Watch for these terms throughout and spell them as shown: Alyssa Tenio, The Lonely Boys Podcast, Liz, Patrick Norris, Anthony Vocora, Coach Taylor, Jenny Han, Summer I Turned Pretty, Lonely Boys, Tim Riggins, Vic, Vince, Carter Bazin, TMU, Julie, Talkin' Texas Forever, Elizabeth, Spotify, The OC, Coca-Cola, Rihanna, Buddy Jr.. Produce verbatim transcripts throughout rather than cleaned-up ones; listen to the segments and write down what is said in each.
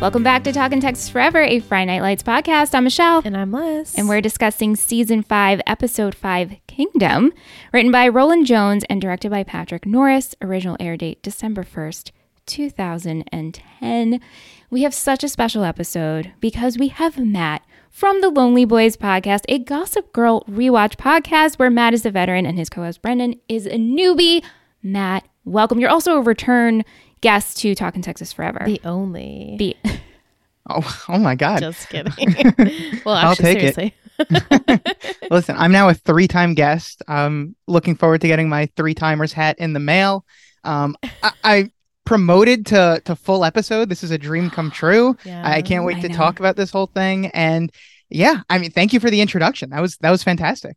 Welcome back to Talkin' Texas Forever, a Friday Night Lights podcast. I'm Michelle. And I'm Liz. And we're discussing Season five, Episode five, Kingdom, written by Roland Jones and directed by Patrick Norris. Original air date December first, two thousand ten. We have such a special episode because we have Matt from The Lonely Boys Podcast, a Gossip Girl rewatch podcast where Matt is a veteran and his co-host Brendan is a newbie. Matt, welcome. You're also a return guest to Talkin' Texas Forever. The only. The- oh, oh my God. Just kidding. Well, actually, I'll take seriously. It. Listen, I'm now a three-time guest. I'm looking forward to getting my three-timers hat in the mail. Um, I, I promoted to, to full episode. This is a dream come true. Yeah, I can't wait I to know. talk about this whole thing. And yeah, I mean, thank you for the introduction. That was that was fantastic.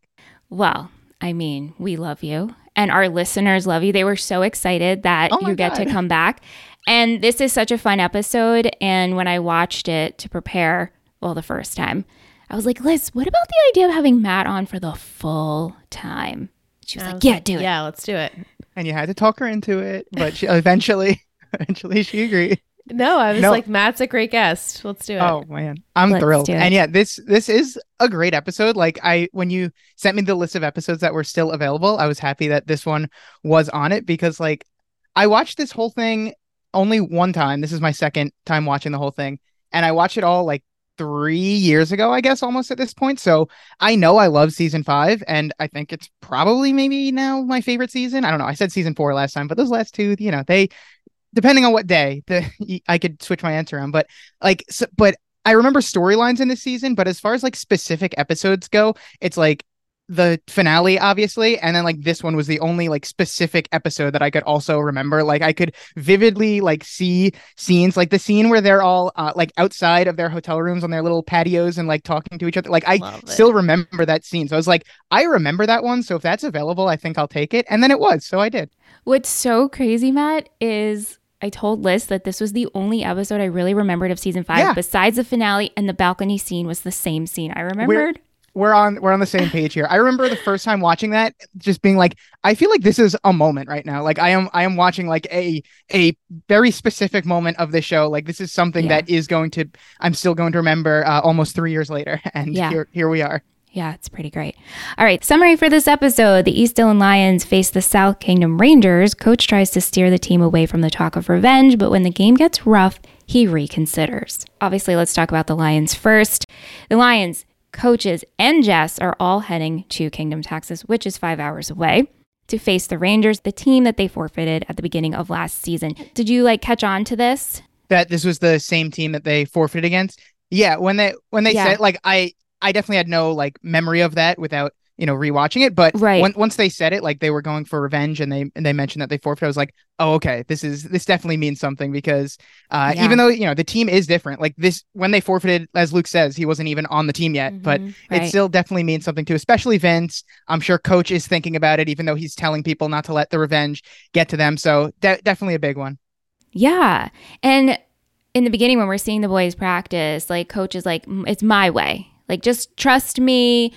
Well, I mean, we love you. And our listeners love you. They were so excited that oh you get God. to come back. And this is such a fun episode. And when I watched it to prepare, well, the first time, I was like, Liz, what about the idea of having Matt on for the full time? She was, was like, yeah, do it. Yeah, let's do it. And you had to talk her into it. But she, eventually, eventually she agreed. No, I was no. like, Matt's a great guest. Let's do it. Oh, man. I'm Let's thrilled. And yeah, this this is a great episode. Like, I when you sent me the list of episodes that were still available, I was happy that this one was on it because, like, I watched this whole thing only one time. This is my second time watching the whole thing. And I watched it all, like, three years ago, I guess, almost at this point. So I know I love season five, and I think it's probably maybe now my favorite season. I don't know. I said season four last time, but those last two, you know, they... Depending on what day, the, I could switch my answer on. But like, so, but I remember storylines in this season. But as far as like specific episodes go, it's like the finale, obviously. And then like this one was the only like specific episode that I could also remember. Like I could vividly like see scenes like the scene where they're all uh, like outside of their hotel rooms on their little patios and like talking to each other. Like I Love still it. remember that scene. So I was like, I remember that one. So if that's available, I think I'll take it. And then it was. So I did. What's so crazy, Matt, is... I told Liz that this was the only episode I really remembered of season five, yeah. besides the finale, and the balcony scene was the same scene I remembered. We're, we're on we're on the same page here. I remember the first time watching that, just being like, I feel like this is a moment right now. Like I am I am watching like a a very specific moment of the show. Like this is something yeah. that is going to I'm still going to remember uh, almost three years later, and yeah. here here we are. Yeah, it's pretty great. All right, summary for this episode. The East Dillon Lions face the South Kingdom Rangers. Coach tries to steer the team away from the talk of revenge, but when the game gets rough, he reconsiders. Obviously, let's talk about the Lions first. The Lions, coaches, and Jess are all heading to Kingdom, Texas, which is five hours away, to face the Rangers, the team that they forfeited at the beginning of last season. Did you, like, catch on to this? That this was the same team that they forfeited against? Yeah, when they, when they yeah. said, like, I... I definitely had no like memory of that without, you know, rewatching it. But right. when, once they said it, like they were going for revenge and they and they mentioned that they forfeited, I was like, oh, OK, this is this definitely means something because uh, yeah. even though, you know, the team is different like this when they forfeited, as Luke says, he wasn't even on the team yet, mm-hmm. but right. it still definitely means something to especially Vince. I'm sure Coach is thinking about it, even though he's telling people not to let the revenge get to them. So de- definitely a big one. Yeah. And in the beginning, when we're seeing the boys practice, like Coach is like, it's my way. Like, just trust me,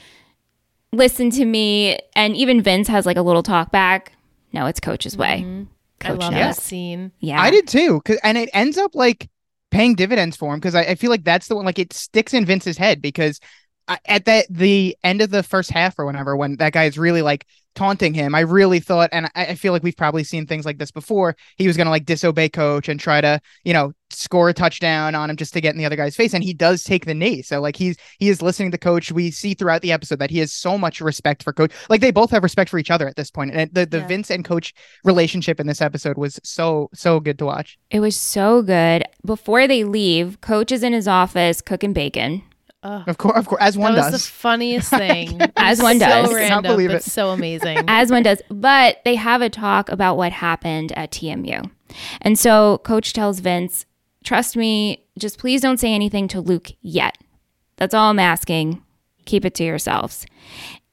listen to me. And even Vince has, like, a little talk back. No, it's Coach's way. Mm-hmm. Coach I love knows. that scene. Yeah. I did, too. Cause, and it ends up, like, paying dividends for him because I, I feel like that's the one, like, it sticks in Vince's head because I, at that the end of the first half or whenever, when that guy is really, like, taunting him, I really thought, and I, I feel like we've probably seen things like this before, he was going to, like, disobey Coach and try to, you know, score a touchdown on him just to get in the other guy's face, and he does take the knee. So like he's he is listening to Coach. We see throughout the episode that he has so much respect for Coach. Like they both have respect for each other at this point. And the, the yeah. Vince and Coach relationship in this episode was so so good to watch. It was so good. Before they leave, Coach is in his office cooking bacon. Oh, of course, of course, as one does. That was does. the funniest thing. as one so does. Random, I can't believe it. It's so amazing. As one does. But they have a talk about what happened at T M U, and so Coach tells Vince, trust me, just please don't say anything to Luke yet. That's all I'm asking. Keep it to yourselves.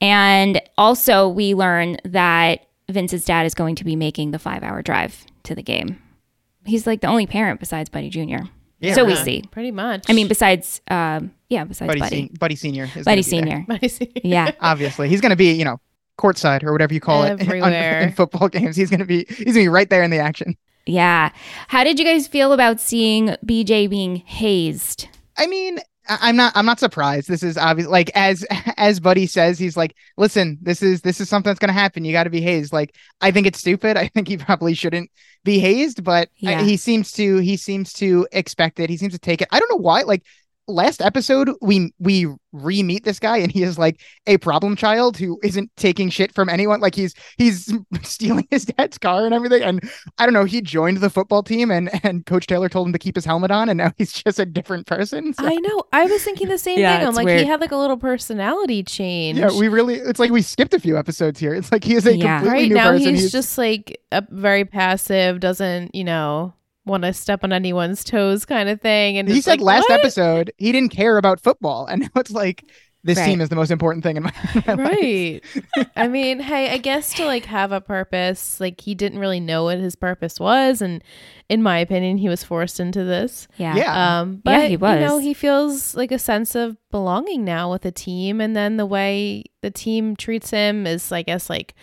And also we learn that Vince's dad is going to be making the five-hour drive to the game. He's like the only parent besides Buddy Junior Yeah, so we see. Pretty much. I mean, besides, um, yeah, besides Buddy. Buddy, Se- Buddy Senior. Is Buddy Senior. Buddy Senior. Yeah. Obviously. He's going to be, you know, courtside or whatever you call Everywhere. it in, in football games. He's going to be, he's going to be right there in the action. Yeah. How did you guys feel about seeing B J being hazed? I mean, I'm not I'm not surprised. This is obvious. Like, as as Buddy says, he's like, listen, this is this is something that's going to happen. You got to be hazed. Like, I think it's stupid. I think he probably shouldn't be hazed, but yeah. I, he seems to he seems to expect it. He seems to take it. I don't know why. Like, last episode, we we re-meet this guy and he is like a problem child who isn't taking shit from anyone. Like, he's he's stealing his dad's car and everything. And I don't know, he joined the football team and, and Coach Taylor told him to keep his helmet on and now he's just a different person. So. I know. I was thinking the same yeah, thing. I'm like, weird. He had like a little personality change. Yeah, we really, it's like we skipped a few episodes here. It's like he is a yeah. completely right new now person. He's, he's just like a very passive, doesn't, you know... want to step on anyone's toes kind of thing. And he said like, last what? episode he didn't care about football and now it's like this right. team is the most important thing in my, in my right life. I mean, hey, I guess to like have a purpose, like he didn't really know what his purpose was, and in my opinion he was forced into this. Yeah, yeah. um but yeah, he was. You know, he feels like a sense of belonging now with a team, and then the way the team treats him is I guess like,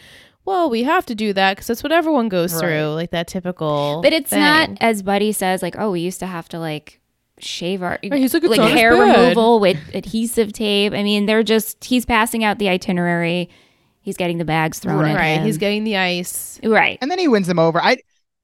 well, we have to do that because that's what everyone goes right. through, like that typical But it's thing. Not, as Buddy says, like, oh, we used to have to, like, shave our right, he's like, like hair removal with adhesive tape. I mean, they're just, he's passing out the itinerary. He's getting the bags thrown right. at him. Right, he's getting the ice. Right. And then he wins them over. I...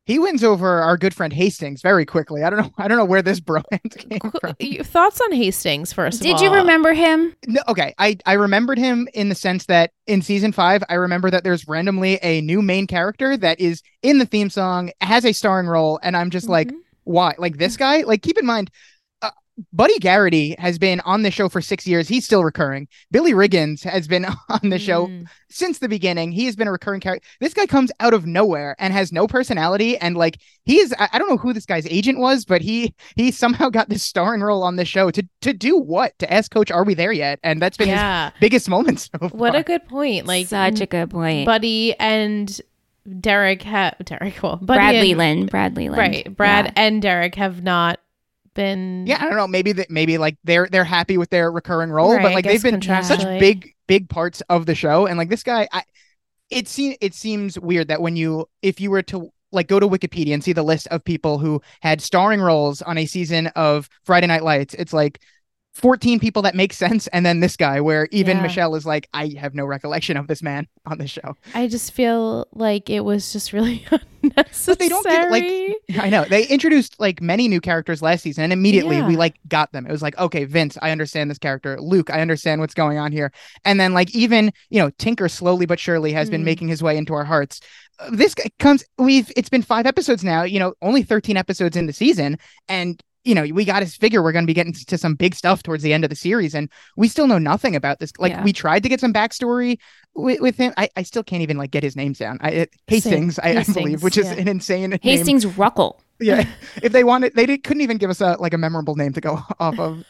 He wins over our good friend Hastings very quickly. I don't know. I don't know where this bromance came from. Your thoughts on Hastings first? Did of all. Did you remember him? No. Okay. I, I remembered him in the sense that in season five, I remember that there's randomly a new main character that is in the theme song, has a starring role, and I'm just mm-hmm. like, why? Like this guy? Like, keep in mind, uh, Buddy Garrity has been on the show for six years. He's still recurring. Billy Riggins has been on the show mm. since the beginning. He has been a recurring character. This guy comes out of nowhere and has no personality. And like, he is, I don't know who this guy's agent was, but he, he somehow got this starring role on the show to, to do what? To ask Coach, are we there yet? And that's been yeah. his biggest moment so far. What a good point. Like, such a good point. Buddy and Derek, ha- Derek, well, Buddy Bradley and, Lynn, Bradley Lynn. Right. Brad yeah. and Derek have not been yeah I don't know, maybe that maybe like they're they're happy with their recurring role right, but like they've been such big big parts of the show, and like this guy I it seems it seems weird that when you if you were to like go to Wikipedia and see the list of people who had starring roles on a season of Friday Night Lights, it's like fourteen people that make sense, and then this guy where even yeah. Michelle is like, I have no recollection of this man on the show. I just feel like it was just really unnecessary. But they don't get, like, I know they introduced like many new characters last season and immediately yeah. we like got them. It was like, okay, Vince, I understand this character. Luke, I understand what's going on here. And then like even, you know, Tinker slowly but surely has mm. been making his way into our hearts. This guy comes, we've it's been five episodes now, you know, only thirteen episodes in the season, and you know, we got to figure we're going to be getting to some big stuff towards the end of the series. And we still know nothing about this. Like, yeah. we tried to get some backstory with, with him. I, I still can't even, like, get his names down. I, it, Hastings, I, Hastings, I believe, which yeah. is an insane Hastings name. Ruckle. Yeah. If they wanted, they did, couldn't even give us, a like, a memorable name to go off of.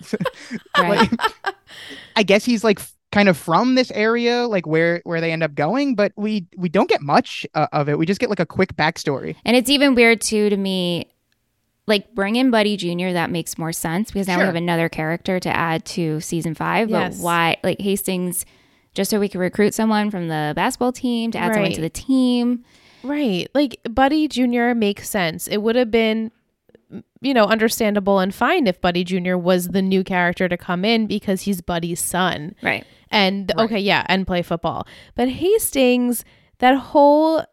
Like, I guess he's, like, kind of from this area, like where where they end up going, but we, we don't get much uh, of it. We just get, like, a quick backstory. And it's even weird, too, to me. Like, bring in Buddy Junior That makes more sense because now sure. we have another character to add to season five. Yes. But why, like Hastings, just so we can recruit someone from the basketball team to add right. someone to the team. Right. Like, Buddy Junior makes sense. It would have been, you know, understandable and fine if Buddy Junior was the new character to come in because he's Buddy's son. Right. And, right. okay, yeah, and play football. But Hastings, that whole,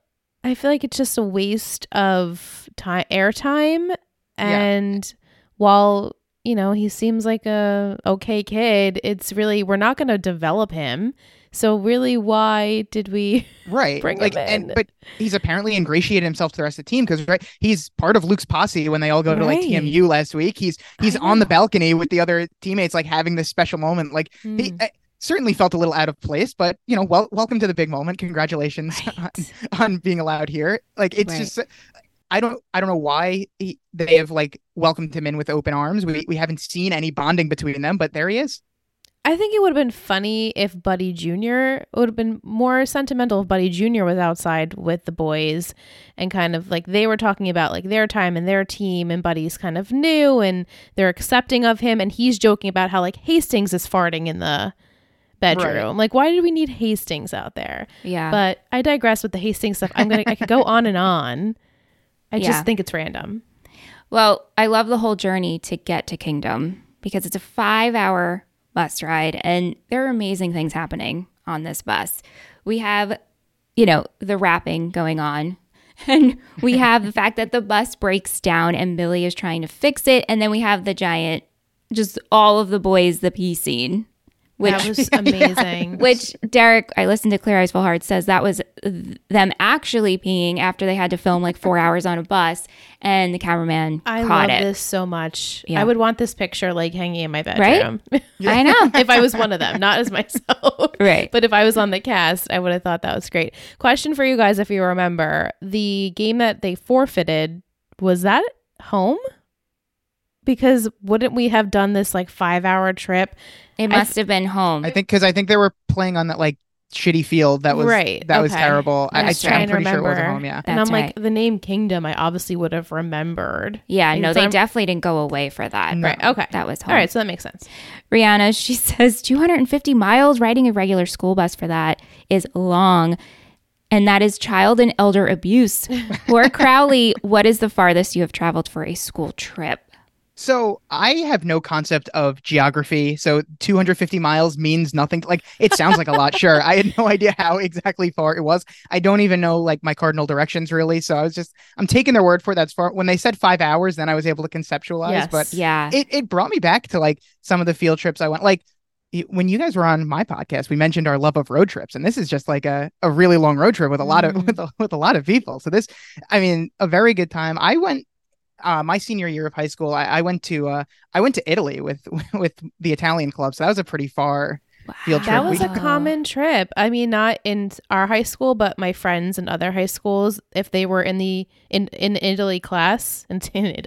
I feel like it's just a waste of time, airtime. And yeah. while, you know, he seems like a okay kid, it's really, we're not going to develop him. So really, why did we right. bring like, him in? And, but he's apparently ingratiated himself to the rest of the team because right, he's part of Luke's posse when they all go right. to like T M U last week. He's he's on the balcony with the other teammates, like having this special moment. Like mm. he I, certainly felt a little out of place, but, you know, well, welcome to the big moment. Congratulations right. on, on being allowed here. Like, it's right. just... I don't I don't know why he, they have like welcomed him in with open arms. We we haven't seen any bonding between them, but there he is. I think it would have been funny if Buddy Junior would have been more sentimental if Buddy Junior was outside with the boys and kind of like they were talking about like their time and their team, and Buddy's kind of new and they're accepting of him, and he's joking about how like Hastings is farting in the bedroom. Right. Like, why did we need Hastings out there? Yeah. But I digress with the Hastings stuff. I'm gonna I could go on and on. I yeah. just think it's random. Well, I love the whole journey to get to Kingdom because it's a five-hour bus ride, and there are amazing things happening on this bus. We have, you know, the rapping going on, and we have the fact that the bus breaks down and Billy is trying to fix it, and then we have the giant, just all of the boys, the pee scene. Which, that was amazing. Which Derek, I listened to Clear Eyes Full Heart, says that was th- them actually peeing after they had to film like four hours on a bus, and the cameraman I caught it. I love this so much. Yeah. I would want this picture like hanging in my bedroom. Right? I know. If I was one of them, not as myself. Right. But if I was on the cast, I would have thought that was great. Question for you guys, if you remember, the game that they forfeited, was that home? Because wouldn't we have done this like five hour trip? It must have been home. I think because I think they were playing on that like shitty field that was right. that okay. was terrible. I, I, I'm pretty sure it wasn't home. Yeah, and That's I'm right. like the name Kingdom. I obviously would have remembered. Yeah, no, they I'm... definitely didn't go away for that. No. Right. Okay, that was home. All right, so that makes sense. Rihanna, she says two hundred fifty miles riding a regular school bus for that is long, and that is child and elder abuse. Or Crowley, what is the farthest you have traveled for a school trip? So I have no concept of geography. So two hundred fifty miles means nothing. Like, it sounds like a lot. Sure. I had no idea how exactly far it was. I don't even know like my cardinal directions really. So I was just, I'm taking their word for it. That's far. When they said five hours, then I was able to conceptualize, yes. but yeah, it, it brought me back to like some of the field trips I went, like when you guys were on my podcast, we mentioned our love of road trips, and this is just like a, a really long road trip with a lot of, mm. with, a, with a lot of people. So this, I mean, a very good time. I went, Uh, my senior year of high school, I, I went to uh, I went to Italy with with the Italian club. So that was a pretty far wow. field trip. That was we- a common trip. I mean, not in our high school, but my friends in other high schools, if they were in the in, in Italy class, in,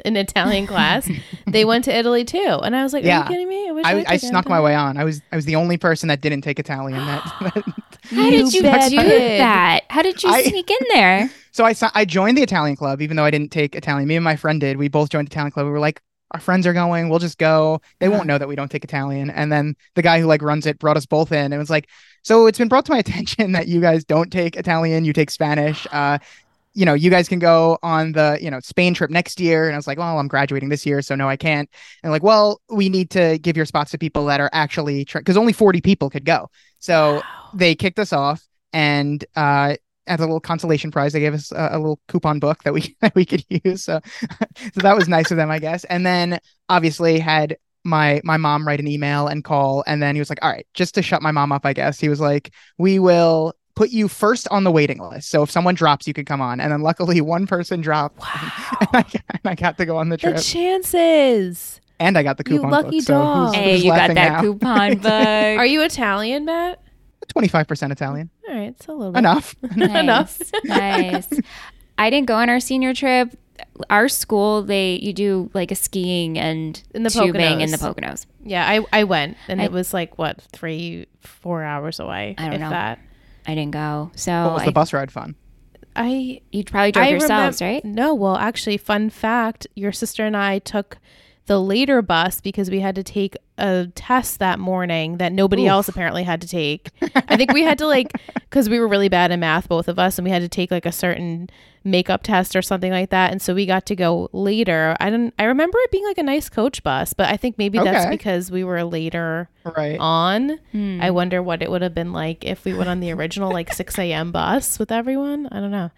in Italian class, they went to Italy too. And I was like, yeah. are you kidding me? I, wish I, I, I snuck my way on. I was I was the only person that didn't take Italian. That, that How did you do that? How did you I, sneak in there? So I I joined the Italian club, even though I didn't take Italian. Me and my friend did. We both joined the Italian club. We were like, our friends are going. We'll just go. They won't know that we don't take Italian. And then the guy who like runs it brought us both in and was like, so it's been brought to my attention that you guys don't take Italian. You take Spanish. Uh, you know, you guys can go on the, you know, Spain trip next year. And I was like, well, I'm graduating this year, so no, I can't. And like, well, we need to give your spots to people that are actually, because tra- only forty people could go. So wow. they kicked us off, and uh, as a little consolation prize, they gave us a, a little coupon book that we that we could use. So, so that was nice of them, I guess. And then obviously had my my mom write an email and call. And then he was like, all right, just to shut my mom up, I guess. He was like, we will put you first on the waiting list. So if someone drops, you could come on. And then luckily one person dropped. Wow. And, I got, and I got to go on the trip. The chances. And I got the coupon book. You lucky book, dog. So who's, hey, who's you got that now? Coupon book. Are you Italian, Matt? twenty-five percent Italian. All right. It's a little bit. Enough. Nice, Enough. Nice. I didn't go on our senior trip. Our school, they you do like a skiing and in the tubing Poconos. in the Poconos. Yeah, I, I went and I, it was like, what, three, four hours away. I don't if know. That. I didn't go. So what was I, the bus ride fun? I You probably drove I yourselves, remem- right? No. Well, actually, fun fact, your sister and I took the later bus because we had to take a test that morning that nobody Oof. else apparently had to take. I think we had to like, because we were really bad in math, both of us, and we had to take like a certain makeup test or something like that. And so we got to go later. I don't, I remember it being like a nice coach bus, but I think maybe okay. that's because we were later right. on. Hmm. I wonder what it would have been like if we went on the original like six a.m. bus with everyone. I don't know.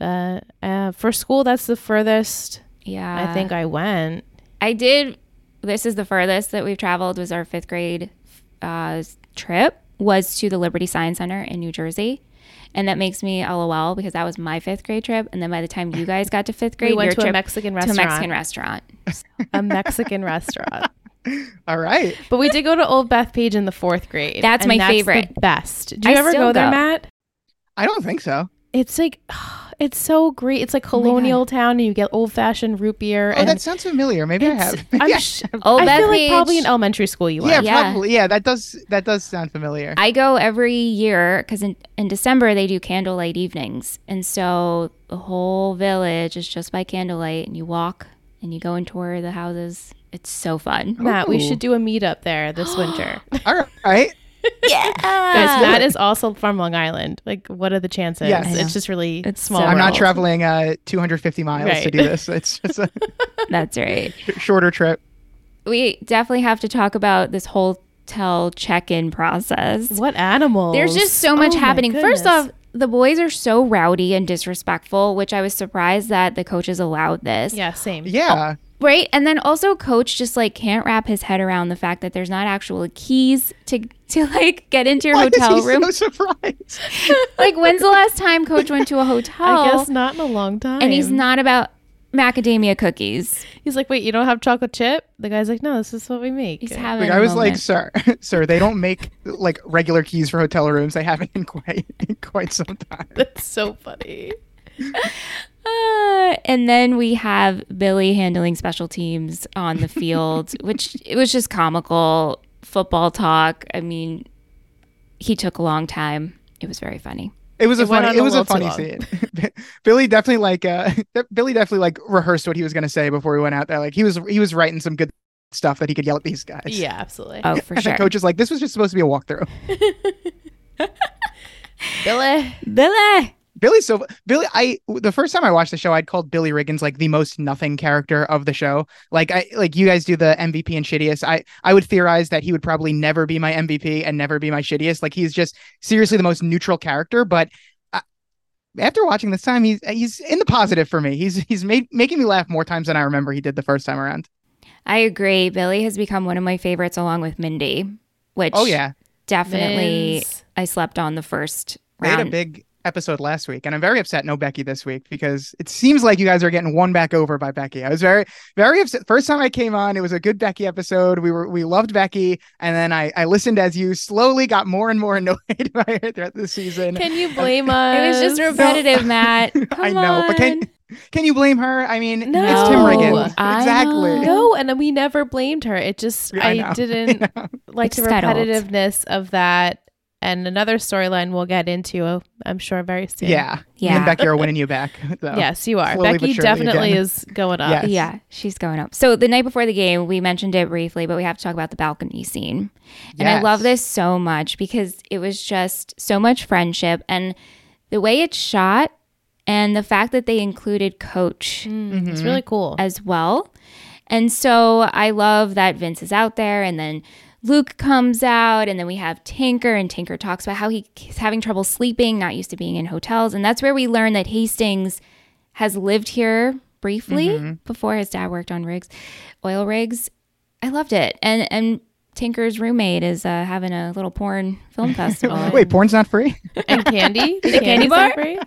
Uh, uh, for school, that's the furthest yeah. I think I went. I did. This is the furthest that we've traveled. Was our fifth grade uh, trip was to the Liberty Science Center in New Jersey, and that makes me LOL because that was my fifth grade trip. And then by the time you guys got to fifth grade, we went your to trip, a Mexican restaurant. To a Mexican restaurant. a Mexican restaurant. All right. But we did go to Old Bethpage in the fourth grade. That's my that's favorite. The best. Do you I ever go, go there, Matt? I don't think so. It's like. It's so great. It's like colonial oh town, and you get old-fashioned root beer. Oh, and that sounds familiar. Maybe I have. I'm sh- Old I feel like probably in elementary school you were. Yeah, yeah, probably. Yeah, that does that does sound familiar. I go every year because in, in December they do candlelight evenings. And so the whole village is just by candlelight, and you walk and you go and tour the houses. It's so fun. Ooh. Matt, we should do a meetup there this winter. All right. Yeah. Guys, Matt is also from Long Island. Like, what are the chances? Yes. It's just really it's small. So I'm not traveling uh, two hundred fifty miles right. to do this. It's just a That's right. Sh- shorter trip. We definitely have to talk about this hotel check-in process. What animals? There's just so much oh happening. First off, the boys are so rowdy and disrespectful, which I was surprised that the coaches allowed this. Yeah, same. Yeah. Oh. Right. And then also coach just like can't wrap his head around the fact that there's not actual keys to to like get into your Why hotel is he room. I'm so surprised. Like, when's the last time coach went to a hotel? I guess not in a long time. And he's not about macadamia cookies. He's like, wait, you don't have chocolate chip? The guy's like, no, this is what we make. He's having like, I was moment. like, sir, sir, they don't make like regular keys for hotel rooms. They haven't in quite in quite some time. That's so funny. Uh, and then we have Billy handling special teams on the field, which it was just comical football talk. I mean, he took a long time. It was very funny. It was a it funny. It was a funny scene. Billy definitely like. Uh, Billy definitely like rehearsed what he was going to say before he went out there. Like he was he was writing some good stuff that he could yell at these guys. Yeah, absolutely. Oh, for and sure. The coach is like, this was just supposed to be a walkthrough. Billy, Billy. Billy, so Billy, I the first time I watched the show, I'd called Billy Riggins like the most nothing character of the show. Like I like you guys do the M V P and shittiest. I, I would theorize that he would probably never be my M V P and never be my shittiest. Like he's just seriously the most neutral character. But I, after watching this time, he's he's in the positive for me. He's he's made making me laugh more times than I remember he did the first time around. I agree. Billy has become one of my favorites, along with Mindy, which oh yeah, definitely Vince. I slept on the first round. They had a big episode last week, and I'm very upset no Becky this week because it seems like you guys are getting won back over by Becky. I was very very upset first time I came on. It was a good Becky episode. We were we loved Becky, and then I, I listened as you slowly got more and more annoyed by her throughout the season. Can you blame us? It was just repetitive. No. Matt, come I know on. But can can you blame her? I mean, no, it's Tim Riggins. Exactly. No, and we never blamed her. It just I, I didn't I like the repetitiveness old. Of that. And another storyline we'll get into, I'm sure, very soon. Yeah. Yeah. And Becky are winning you back. So. Yes, you are. Slowly Becky definitely again. Is going up. Yes. Yeah. She's going up. So the night before the game, we mentioned it briefly, but we have to talk about the balcony scene. And yes. I love this so much because it was just so much friendship. And the way it's shot and the fact that they included Coach. Mm-hmm. It's really cool. As well. And so I love that Vince is out there, and then Luke comes out, and then we have Tinker, and Tinker talks about how he's having trouble sleeping, not used to being in hotels. And that's where we learn that Hastings has lived here briefly mm-hmm. before his dad worked on rigs, oil rigs. I loved it. And and Tinker's roommate is uh, having a little porn film festival. Wait, and, porn's not free? And candy? The candy bar? Free?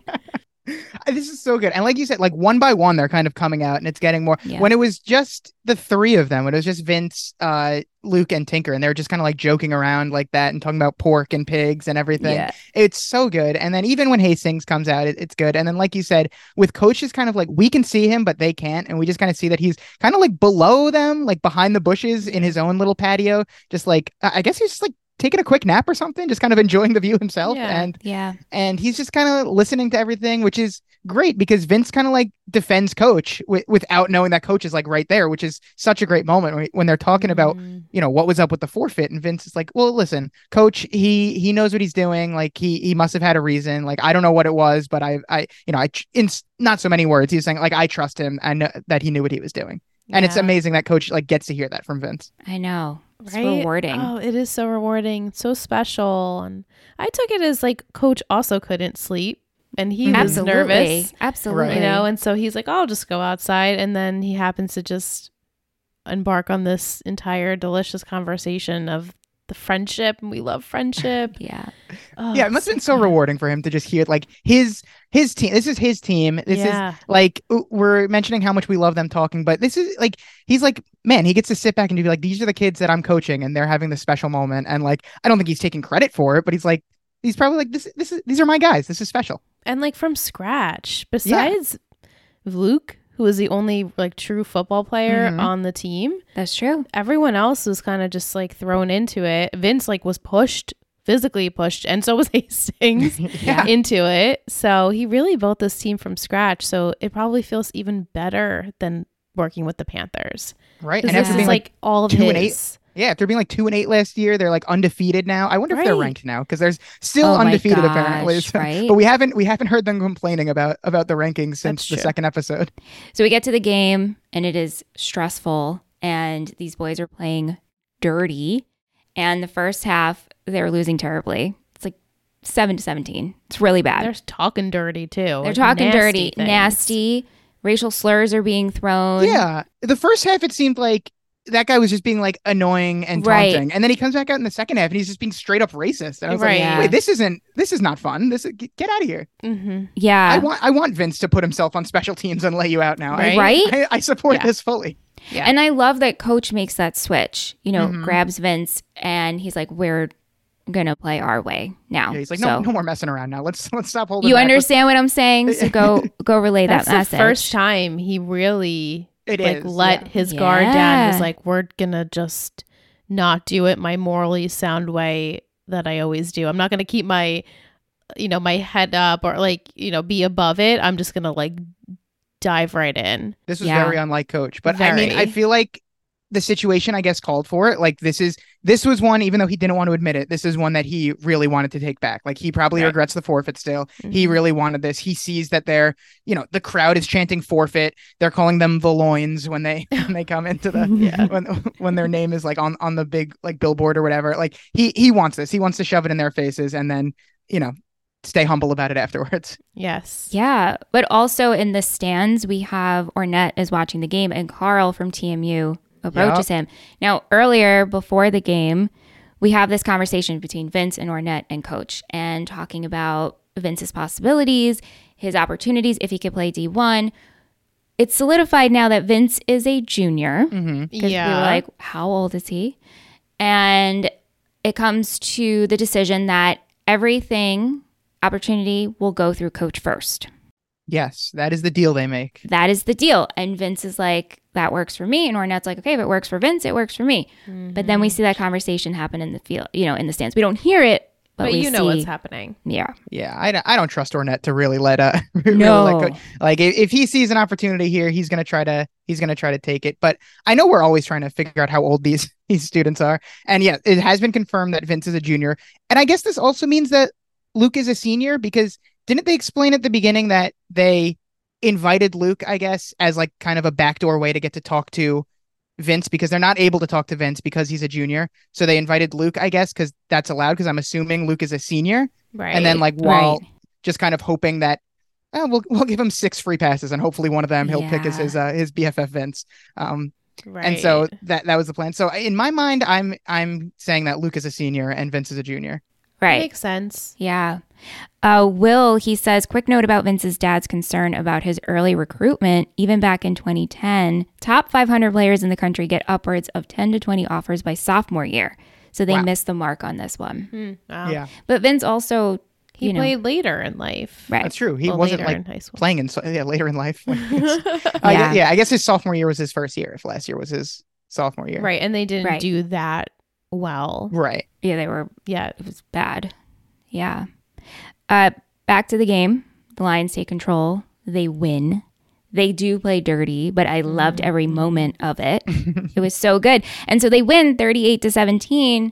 This is so good. And like you said, like one by one, they're kind of coming out, and it's getting more. Yeah. When it was just the three of them, when it was just Vince, uh, Luke, and Tinker, and they were just kind of like joking around like that and talking about pork and pigs and everything. Yeah. It's so good. And then even when Hastings comes out, it, it's good. And then like you said, with Coach is kind of like, we can see him, but they can't. And we just kind of see that he's kind of like below them, like behind the bushes in his own little patio. Just like, I guess he's just like taking a quick nap or something, just kind of enjoying the view himself. Yeah, and yeah, and he's just kind of listening to everything, which is great because Vince kind of like defends Coach w- without knowing that Coach is like right there, which is such a great moment when, when they're talking mm-hmm. about, you know, what was up with the forfeit, and Vince is like, well, listen, Coach, he he knows what he's doing. Like he he must have had a reason. Like, I don't know what it was, but I I you know I in not so many words, he's saying like, I trust him. I know that he knew what he was doing. Yeah. And it's amazing that Coach like gets to hear that from Vince. I know. It's right? Rewarding. Oh, it is so rewarding. So special. And I took it as like Coach also couldn't sleep, and he was nervous. Absolutely. You know, and so he's like, oh, I'll just go outside. And then he happens to just embark on this entire delicious conversation of the friendship, and we love friendship. Yeah. Oh, yeah. It must have been so rewarding for him to just hear like his his team. This is his team. This yeah. is like, we're mentioning how much we love them talking, but this is like, he's like, man, he gets to sit back and be like, these are the kids that I'm coaching, and they're having this special moment. And like, I don't think he's taking credit for it, but he's like, he's probably like, this, this is, these are my guys. This is special. And like from scratch, besides yeah. Luke, who was the only like true football player mm-hmm. on the team. That's true. Everyone else was kind of just like thrown into it. Vince like was pushed, physically pushed, and so was Hastings yeah. into it. So he really built this team from scratch. So it probably feels even better than working with the Panthers. Right. And this is like, like all of two his. And eight, Yeah, after being like two and eight last year, they're like undefeated now. I wonder right. if they're ranked now because there's still oh undefeated gosh, apparently. So, right? But we haven't we haven't heard them complaining about about the rankings since the second episode. So we get to the game and it is stressful and these boys are playing dirty. And the first half they're losing terribly. It's like seven to seventeen. It's really bad. They're talking dirty too. They're like talking nasty dirty, things. nasty. Racial slurs are being thrown. Yeah, the first half it seemed like. That guy was just being like annoying and taunting, right. and then he comes back out in the second half and he's just being straight up racist. And I was right. like, yeah. "Wait, this isn't. This is not fun. This is, get out of here." Mm-hmm. Yeah, I want. I want Vince to put himself on special teams and lay you out now. Right? I, I, I support yeah. this fully. Yeah. And I love that Coach makes that switch. You know, mm-hmm. grabs Vince and he's like, "We're gonna play our way now." Yeah, he's like, so, "No, no more messing around now. Let's let's stop holding." You back. understand let's- what I'm saying? So go go relay that message. That's the first time he really. It like is. let yeah. his guard yeah. down. He's like, we're gonna just not do it my morally sound way that I always do. I'm not gonna keep my, you know, my head up or like, you know, be above it. I'm just gonna like dive right in. This was yeah. very unlike Coach, but very. I mean, I feel like the situation, I guess, called for it. Like this is this was one, even though he didn't want to admit it, this is one that he really wanted to take back. Like he probably right. regrets the forfeit still. Mm-hmm. He really wanted this. He sees that they're, you know, the crowd is chanting forfeit. They're calling them the loins when they when they come into the yeah. when when their name is like on on the big like billboard or whatever. Like he he wants this. He wants to shove it in their faces and then, you know, stay humble about it afterwards. Yes. Yeah. But also in the stands, we have Ornette is watching the game and Carl from T M U approaches yep. him. Now, earlier before the game, we have this conversation between Vince and Ornette and Coach and talking about Vince's possibilities, his opportunities, if he could play D one. It's solidified now that Vince is a junior. Mm-hmm. Yeah. We were like, how old is he? And it comes to the decision that everything, opportunity, will go through Coach first. Yes, that is the deal they make. That is the deal. And Vince is like, that works for me. And Ornette's like, okay, if it works for Vince, it works for me. Mm-hmm. But then we see that conversation happen in the field, you know, in the stands. We don't hear it, but, but we you know see, what's happening. Yeah. Yeah. I, I don't trust Ornette to really let uh no. really let go. Like if, if he sees an opportunity here, he's going to try to he's going to try to take it. But I know we're always trying to figure out how old these these students are. And yeah, it has been confirmed that Vince is a junior. And I guess this also means that Luke is a senior, because didn't they explain at the beginning that they invited Luke, I guess, as like kind of a backdoor way to get to talk to Vince, because they're not able to talk to Vince because he's a junior. So they invited Luke, I guess, because that's allowed, because I'm assuming Luke is a senior. Right. And then like while right. just kind of hoping that oh, we'll we'll give him six free passes and hopefully one of them he'll yeah. pick as his uh, his B F F Vince. Um, right. And so that that was the plan. So in my mind, I'm I'm saying that Luke is a senior and Vince is a junior. Right. That makes sense. Yeah. Uh, Will, he says, quick note about Vince's dad's concern about his early recruitment. Even back in twenty ten, top five hundred players in the country get upwards of ten to twenty offers by sophomore year. So they wow. missed the mark on this one. Mm, wow. Yeah. But Vince also, he you know, played later in life. Right. That's true. He well, wasn't like in high school. playing in so- yeah, later in life. Like, yeah. I guess, yeah. I guess his sophomore year was his first year, if last year was his sophomore year. Right. And they didn't right. do that well. Right. Yeah, they were. Yeah, it was bad. Yeah. Uh, back to the game. The Lions take control. They win. They do play dirty, but I loved every moment of it. It was so good. And so they win thirty-eight to seventeen,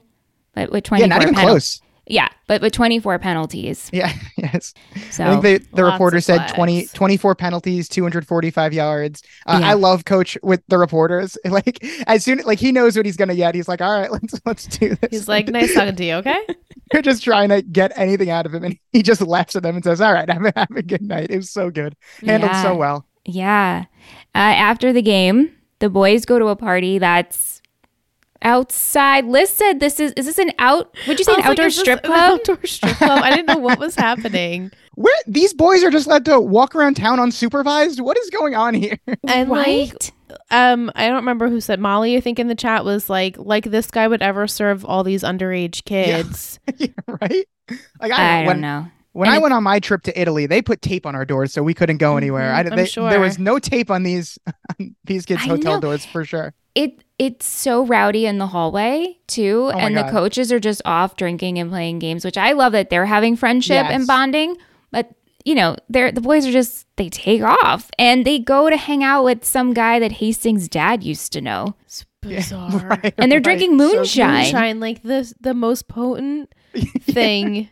but with twenty-four penalties. Yeah, not even penal- close. Yeah, but with twenty-four penalties. Yeah, yes. So I think they, the reporter said twenty, twenty-four penalties, two hundred forty-five yards. Uh, yeah. I love Coach with the reporters. Like as soon like he knows what he's gonna get. He's like, all right, let's let's do this. He's like, nice talking to you. Okay. They're just trying to get anything out of him, and he just laughs at them and says, all right, have a, have a good night. It was so good. Handled yeah. so well. Yeah. Uh, after the game, the boys go to a party that's outside. Liz said this is is this an out would you say an like, outdoor strip club outdoor strip club I didn't know what was happening. Where these boys are just allowed to walk around town unsupervised. What is going on here? And right? like um I don't remember who said, Molly I think in the chat was like like this guy would ever serve all these underage kids. Yeah, yeah, right like I, I don't when, know when and I went on my trip to Italy, they put tape on our doors so we couldn't go anywhere. I, they, I'm sure. There was no tape on these on these kids' hotel doors for sure. It It's so rowdy in the hallway, too, oh and God. The coaches are just off drinking and playing games, which I love that they're having friendship yes. and bonding, but, you know, they're the boys are just, they take off, and they go to hang out with some guy that Hastings' dad used to know. bizarre. Yeah, right, and they're right. drinking moonshine. So moonshine, like the the most potent thing yeah.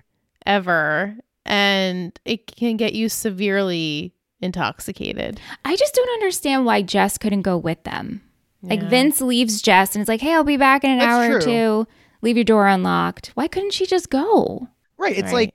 ever, and it can get you severely intoxicated. I just don't understand why Jess couldn't go with them. Yeah. Like Vince leaves Jess and it's like, hey, I'll be back in an That's hour true. or two. Leave your door unlocked. Why couldn't she just go? Right. It's right. like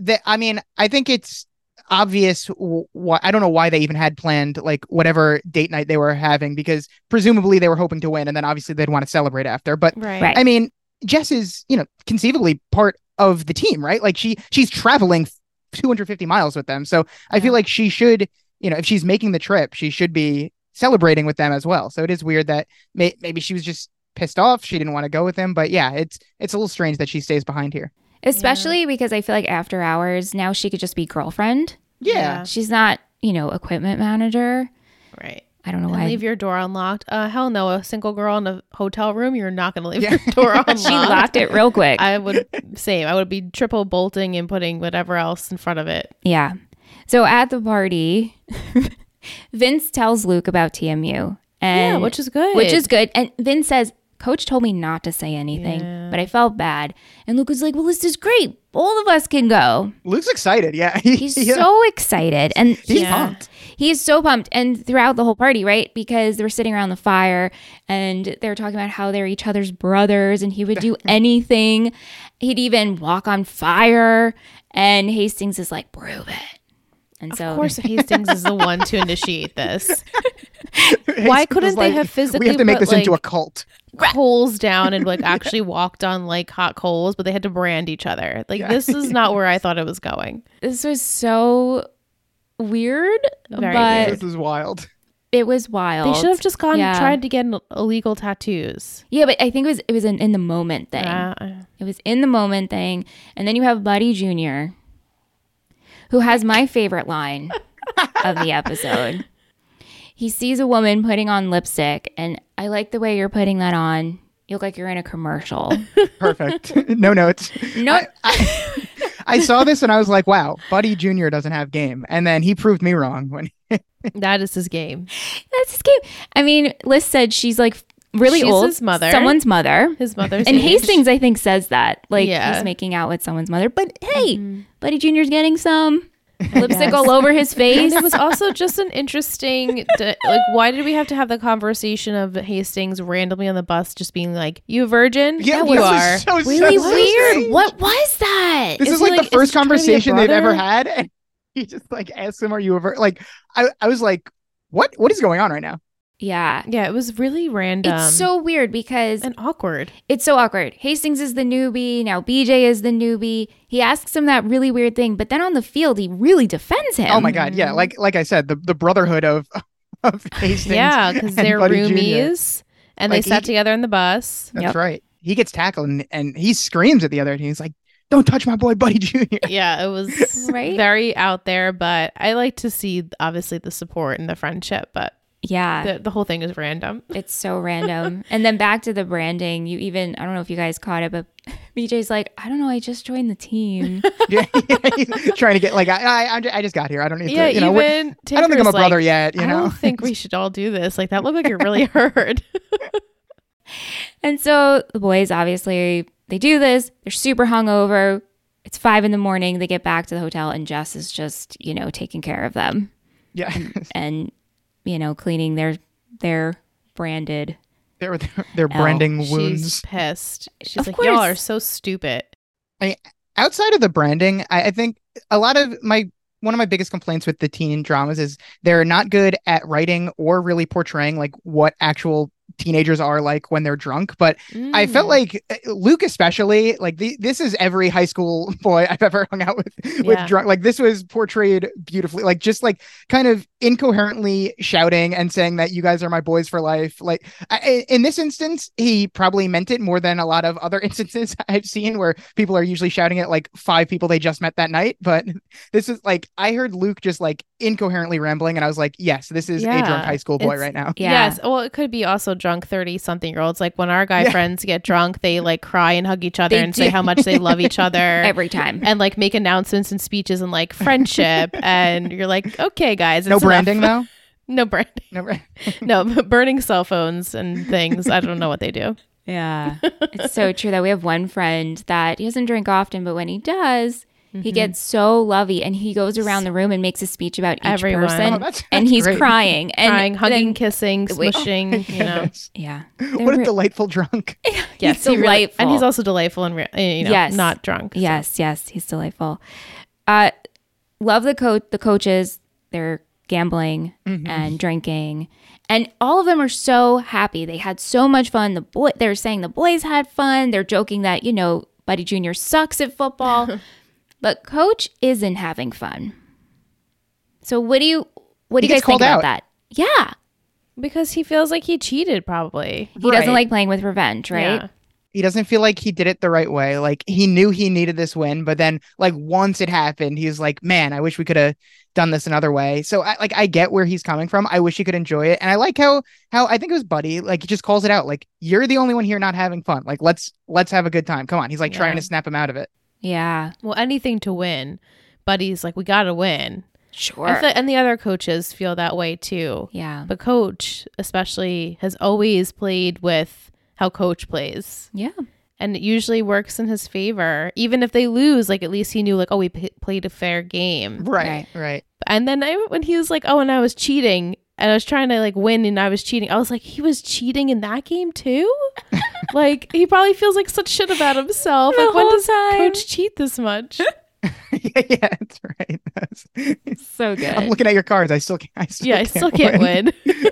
that. I mean, I think it's obvious. Why I don't know why they even had planned like whatever date night they were having, because presumably they were hoping to win. And then obviously they'd want to celebrate after. But right. I mean, Jess is, you know, conceivably part of the team, right? Like she she's traveling two hundred fifty miles with them. So yeah. I feel like she should, you know, if she's making the trip, she should be celebrating with them as well. So it is weird that may- maybe she was just pissed off. She didn't want to go with him. But yeah, it's it's a little strange that she stays behind here. Especially yeah. because I feel like after hours now she could just be girlfriend. Yeah. yeah. She's not, you know, equipment manager. Right. I don't know and why. Leave your door unlocked. Uh, hell no. A single girl in a hotel room, you're not going to leave yeah. your door unlocked. She locked it real quick. I would say I would be triple bolting and putting whatever else in front of it. Yeah. So at the party, Vince tells Luke about T M U. And, yeah, which is good. Which is good. And Vince says, Coach told me not to say anything, yeah. but I felt bad. And Luke was like, well, this is great. All of us can go. Luke's excited. Yeah. He's yeah. so excited. And he's yeah. pumped. He is so pumped. And throughout the whole party, right? Because they were sitting around the fire and they were talking about how they're each other's brothers and he would do anything. He'd even walk on fire. And Hastings is like, prove it. And so, of course, Hastings is the one to initiate this. Why couldn't like, they have physically? We have to make put, this like, into a cult. Coals down and like actually walked on like hot coals, but they had to brand each other. Like yeah. this is not where I thought it was going. This was so weird. Very but weird. This is wild. It was wild. They should have just gone yeah. tried to get illegal tattoos. Yeah, but I think it was it was an in the moment thing. Yeah. It was in the moment thing, and then you have Buddy Junior, who has my favorite line of the episode. He sees a woman putting on lipstick, and I like the way you're putting that on. You look like you're in a commercial. Perfect. No notes. No. I, I, I saw this, and I was like, wow, Buddy Junior doesn't have game. And then he proved me wrong. when That is his game. That's his game. I mean, Liz said she's like really she's old. His mother. Someone's mother. His mother's And age. Hastings, I think, says that. Like, yeah. he's making out with someone's mother. But hey, mm-hmm. Buddy Junior's getting some lipstick yes. all over his face. It was also just an interesting de- like why did we have to have the conversation of Hastings randomly on the bus just being like, you a virgin? Yeah, yeah you are so, really so weird strange. What was that? This is, is like, like the first conversation they've ever had, and he just like asked him, are you a virgin? Like I, I was like, what what is going on right now? Yeah. Yeah, it was really random. It's so weird because... And awkward. It's so awkward. Hastings is the newbie. Now B J is the newbie. He asks him that really weird thing. But then on the field, he really defends him. Oh, my God. Yeah. Like like I said, the, the brotherhood of, of Hastings. Yeah, because they're Buddy roomies. Junior And like they sat he, together in the bus. That's yep. right. He gets tackled and, and he screams at the other team. He's like, don't touch my boy Buddy Junior Yeah, it was right? very out there. But I like to see, obviously, the support and the friendship. But... Yeah. The, the whole thing is random. It's so random. And then back to the branding, you even, I don't know if you guys caught it, but B J's like, I don't know, I just joined the team. yeah, yeah, he's trying to get like, I, I I just got here. I don't need yeah, to, you know, even I don't think I'm a brother like, yet. You know? I don't think we should all do this. Like that looked like you're really hurt. And so the boys, obviously, they do this. They're super hungover. It's five in the morning. They get back to the hotel and Jess is just, you know, taking care of them. Yeah. And, and you know, cleaning their their branded their their, their branding She's wounds. She's pissed. She's of like, course. Y'all are so stupid. I, outside of the branding, I, I think a lot of my one of my biggest complaints with the teen dramas is they're not good at writing or really portraying like what actual teenagers are like when they're drunk. But mm. I felt like Luke, especially, like the, this is every high school boy I've ever hung out with with yeah. drunk. Like this was portrayed beautifully, like just like kind of incoherently shouting and saying that you guys are my boys for life. Like I, in this instance, he probably meant it more than a lot of other instances I've seen where people are usually shouting at like five people they just met that night. But this is like I heard Luke just like incoherently rambling, and I was like, yes, this is yeah. a drunk high school boy it's, right now. Yeah. Yes. Well, it could be also drunk thirty something year olds. Like when our guy yeah. friends get drunk, they like cry and hug each other they and do. say how much they love each other every time, and like make announcements and speeches and like friendship. And you're like, okay guys, it's no branding enough. though No branding. No, brand- no burning cell phones and things. I don't know what they do. Yeah. It's so true that we have one friend that he doesn't drink often, but when he does, mm-hmm. he gets so lovey and he goes around the room and makes a speech about each Everyone. person. Oh, that's, that's and he's great. crying. And crying, hugging, then, kissing, smushing, oh, you know. Yes. Yeah. They're what a re- delightful drunk. Yes, he's delightful. He really, and he's also delightful and re- you know, yes. not drunk. So. Yes, yes, he's delightful. Uh, love the coach, the coaches. They're gambling mm-hmm. and drinking, and all of them are so happy. They had so much fun. The boy, they're saying the boys had fun. They're joking that, you know, Buddy Junior sucks at football, but Coach isn't having fun. So what do you what do he you guys think about out. that? Yeah, because he feels like he cheated. Probably he right. doesn't like playing with revenge, right? Yeah. He doesn't feel like he did it the right way. Like he knew he needed this win, but then like once it happened, he was like, man, I wish we could have done this another way. So I like, I get where he's coming from. I wish he could enjoy it. And I like how, how I think it was Buddy, like he just calls it out. Like, you're the only one here not having fun. Like, let's, let's have a good time. Come on. He's like yeah. trying to snap him out of it. Yeah. Well, anything to win. Buddy's like, we got to win. Sure. I feel, and the other coaches feel that way too. Yeah. But Coach especially has always played with how Coach plays. Yeah. And it usually works in his favor. Even if they lose, like at least he knew like, oh, we p- played a fair game. Right, right, right. And then I, when he was like, oh, and I was cheating and I was trying to like win and I was cheating. I was like, he was cheating in that game too? Like he probably feels like such shit about himself. The like when does time. Coach cheat this much? yeah, yeah, that's right. That's, it's so good. I'm looking at your cards. I still can't. I still yeah, can't I still can't win. win.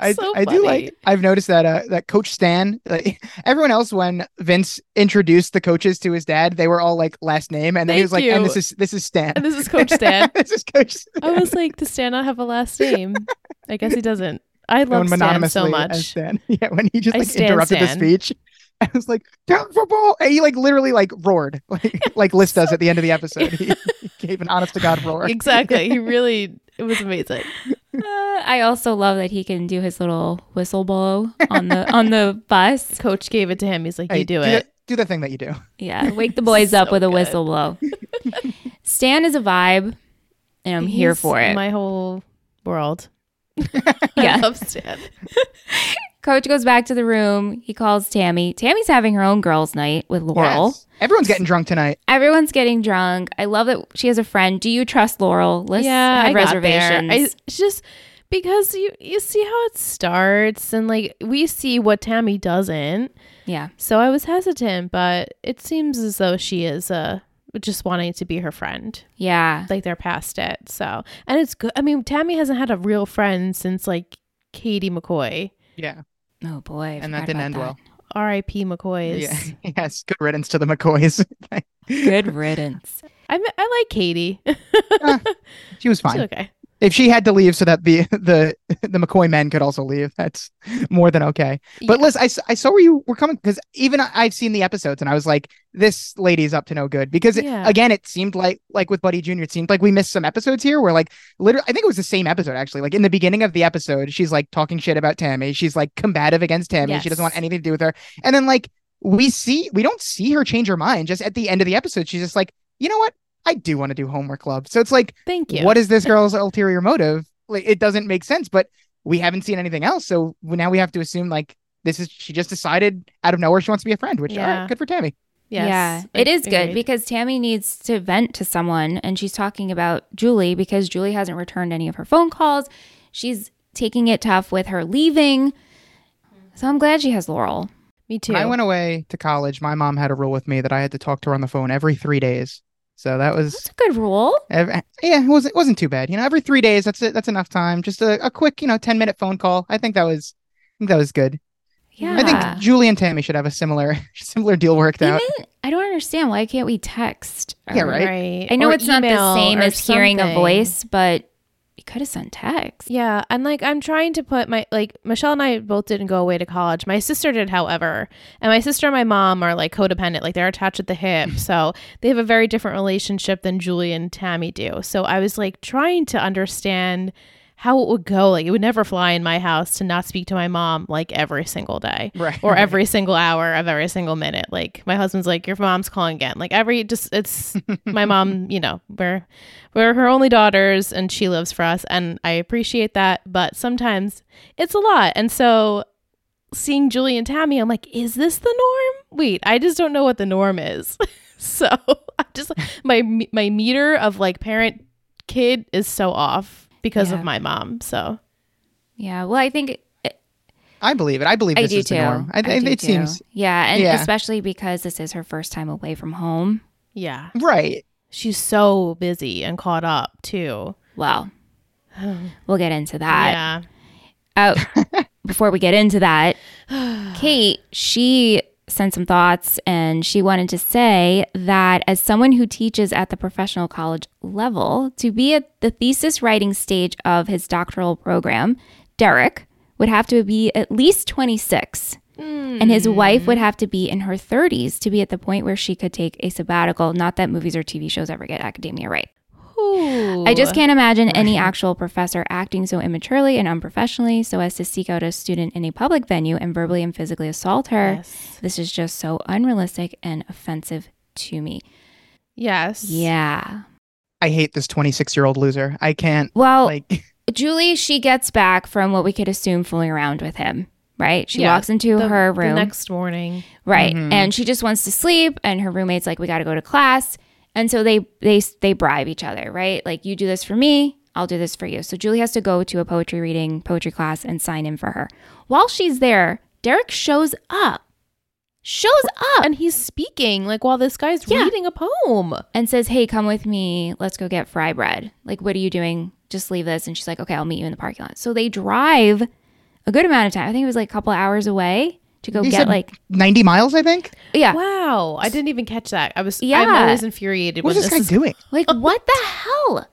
I, so I do like I've noticed that uh, that Coach Stan, like, everyone else when Vince introduced the coaches to his dad, they were all like last name and then he was like, you. and this is this is Stan. And this is Coach Stan. This is Coach Stan. I was like, does Stan not have a last name? I guess he doesn't. I love Stan so much. Stan. Yeah, when he just like interrupted Stan. the speech. I was like, down football. And he like literally like roared. Like like Liz does at the end of the episode. He, he gave an honest to God roar. Exactly. He really it was amazing. Uh, I also love that he can do his little whistle blow on the on the bus. Coach gave it to him. He's like, hey, you do, do it. The, do the thing that you do. Yeah. Wake the boys so up with good. a whistle blow. Stan is a vibe and I'm He's here for it. My whole world. Yeah. I love Stan. Coach goes back to the room. He calls Tammy. Tammy's having her own girls' night with Laurel. Yes. Everyone's getting drunk tonight. Everyone's getting drunk. I love that she has a friend. Do you trust Laurel? Let's yeah, have I reservations. Got there. I, it's just because you, you see how it starts and like we see what Tammy doesn't. Yeah. So I was hesitant, but it seems as though she is uh, just wanting to be her friend. Yeah. Like they're past it. So, and it's good. I mean, Tammy hasn't had a real friend since like Katie McCoy. Yeah. Oh boy. And that didn't end that. well. R I P McCoys. Yeah. Yes. Good riddance to the McCoys. Good riddance. I I like Katie. uh, she was fine. She's okay. If she had to leave so that the, the the McCoy men could also leave, that's more than okay. But yeah. Liz, I, I saw where you were coming because even I, I've seen the episodes and I was like, this lady's up to no good. Because it, yeah. again, it seemed like like with Buddy Junior, it seemed like we missed some episodes here where like literally, I think it was the same episode actually. Like in the beginning of the episode, she's like talking shit about Tammy. She's like combative against Tammy. Yes. She doesn't want anything to do with her. And then like we see, we don't see her change her mind. Just at the end of the episode, she's just like, you know what? I do want to do homework club. So it's like, thank you. What is this girl's ulterior motive? Like, it doesn't make sense, but we haven't seen anything else. So now we have to assume like this is, she just decided out of nowhere she wants to be a friend, which yeah. all right, good for Tammy. Yes, yeah, it is good because Tammy needs to vent to someone. And she's talking about Julie because Julie hasn't returned any of her phone calls. She's taking it tough with her leaving. So I'm glad she has Laurel. Me too. When I went away to college, my mom had a rule with me that I had to talk to her on the phone every three days. So that was that's a good rule. Every, yeah, it wasn't it wasn't too bad. You know, every three days, that's it. That's enough time. Just a, a quick, you know, ten minute phone call. I think that was, I think that was good. Yeah, I think Julie and Tammy should have a similar similar deal worked out. Even, I don't understand why can't we text? Yeah, right. right. I know or it's not the same as something. Hearing a voice, but you could have sent text. Yeah, and like I'm trying to put my like Michelle and I both didn't go away to college. My sister did, however, and my sister and my mom are like codependent, like they're attached at the hip, so they have a very different relationship than Julie and Tammy do. So I was like trying to understand how it would go. Like, it would never fly in my house to not speak to my mom like every single day, right, or every single hour of every single minute. Like, my husband's like, your mom's calling again. Like every just it's my mom, you know, we're we're her only daughters and she lives for us. And I appreciate that. But sometimes it's a lot. And so seeing Julie and Tammy, I'm like, is this the norm? Wait, I just don't know what the norm is. So I'm just my my meter of like parent kid is so off because yeah. of my mom. So yeah, well, I think it, I believe it. I believe I this do is too. The norm. I, I, I do it too. Seems yeah, and yeah. especially because this is her first time away from home. Yeah, right. She's so busy and caught up too. Well, we'll get into that. Yeah. Oh, before we get into that, Kate, she sent some thoughts and she wanted to say that as someone who teaches at the professional college level, to be at the thesis writing stage of his doctoral program, Derek would have to be at least twenty-six mm. and his wife would have to be in her thirties to be at the point where she could take a sabbatical. Not that movies or T V shows ever get academia right. Ooh. I just can't imagine any actual professor acting so immaturely and unprofessionally so as to seek out a student in a public venue and verbally and physically assault her. Yes. This is just so unrealistic and offensive to me. Yes. Yeah. I hate this twenty-six-year-old loser. I can't. Well, like... Julie, she gets back from what we could assume fooling around with him. Right. She yeah, walks into the, her room. The next morning. Right. Mm-hmm. And she just wants to sleep. And her roommate's like, we got to go to class. And so they they they bribe each other, right? Like, you do this for me, I'll do this for you. So Julie has to go to a poetry reading, poetry class, and sign in for her. While she's there, Derek shows up. Shows up. And he's speaking, like, while this guy's yeah. reading a poem. And says, hey, come with me. Let's go get fry bread. Like, what are you doing? Just leave this. And she's like, okay, I'll meet you in the parking lot. So they drive a good amount of time. I think it was like a couple hours away. To go he get like ninety miles, I think. Yeah. Wow, I didn't even catch that. I was. Yeah. I'm always infuriated. What's this guy doing? Like, what the hell?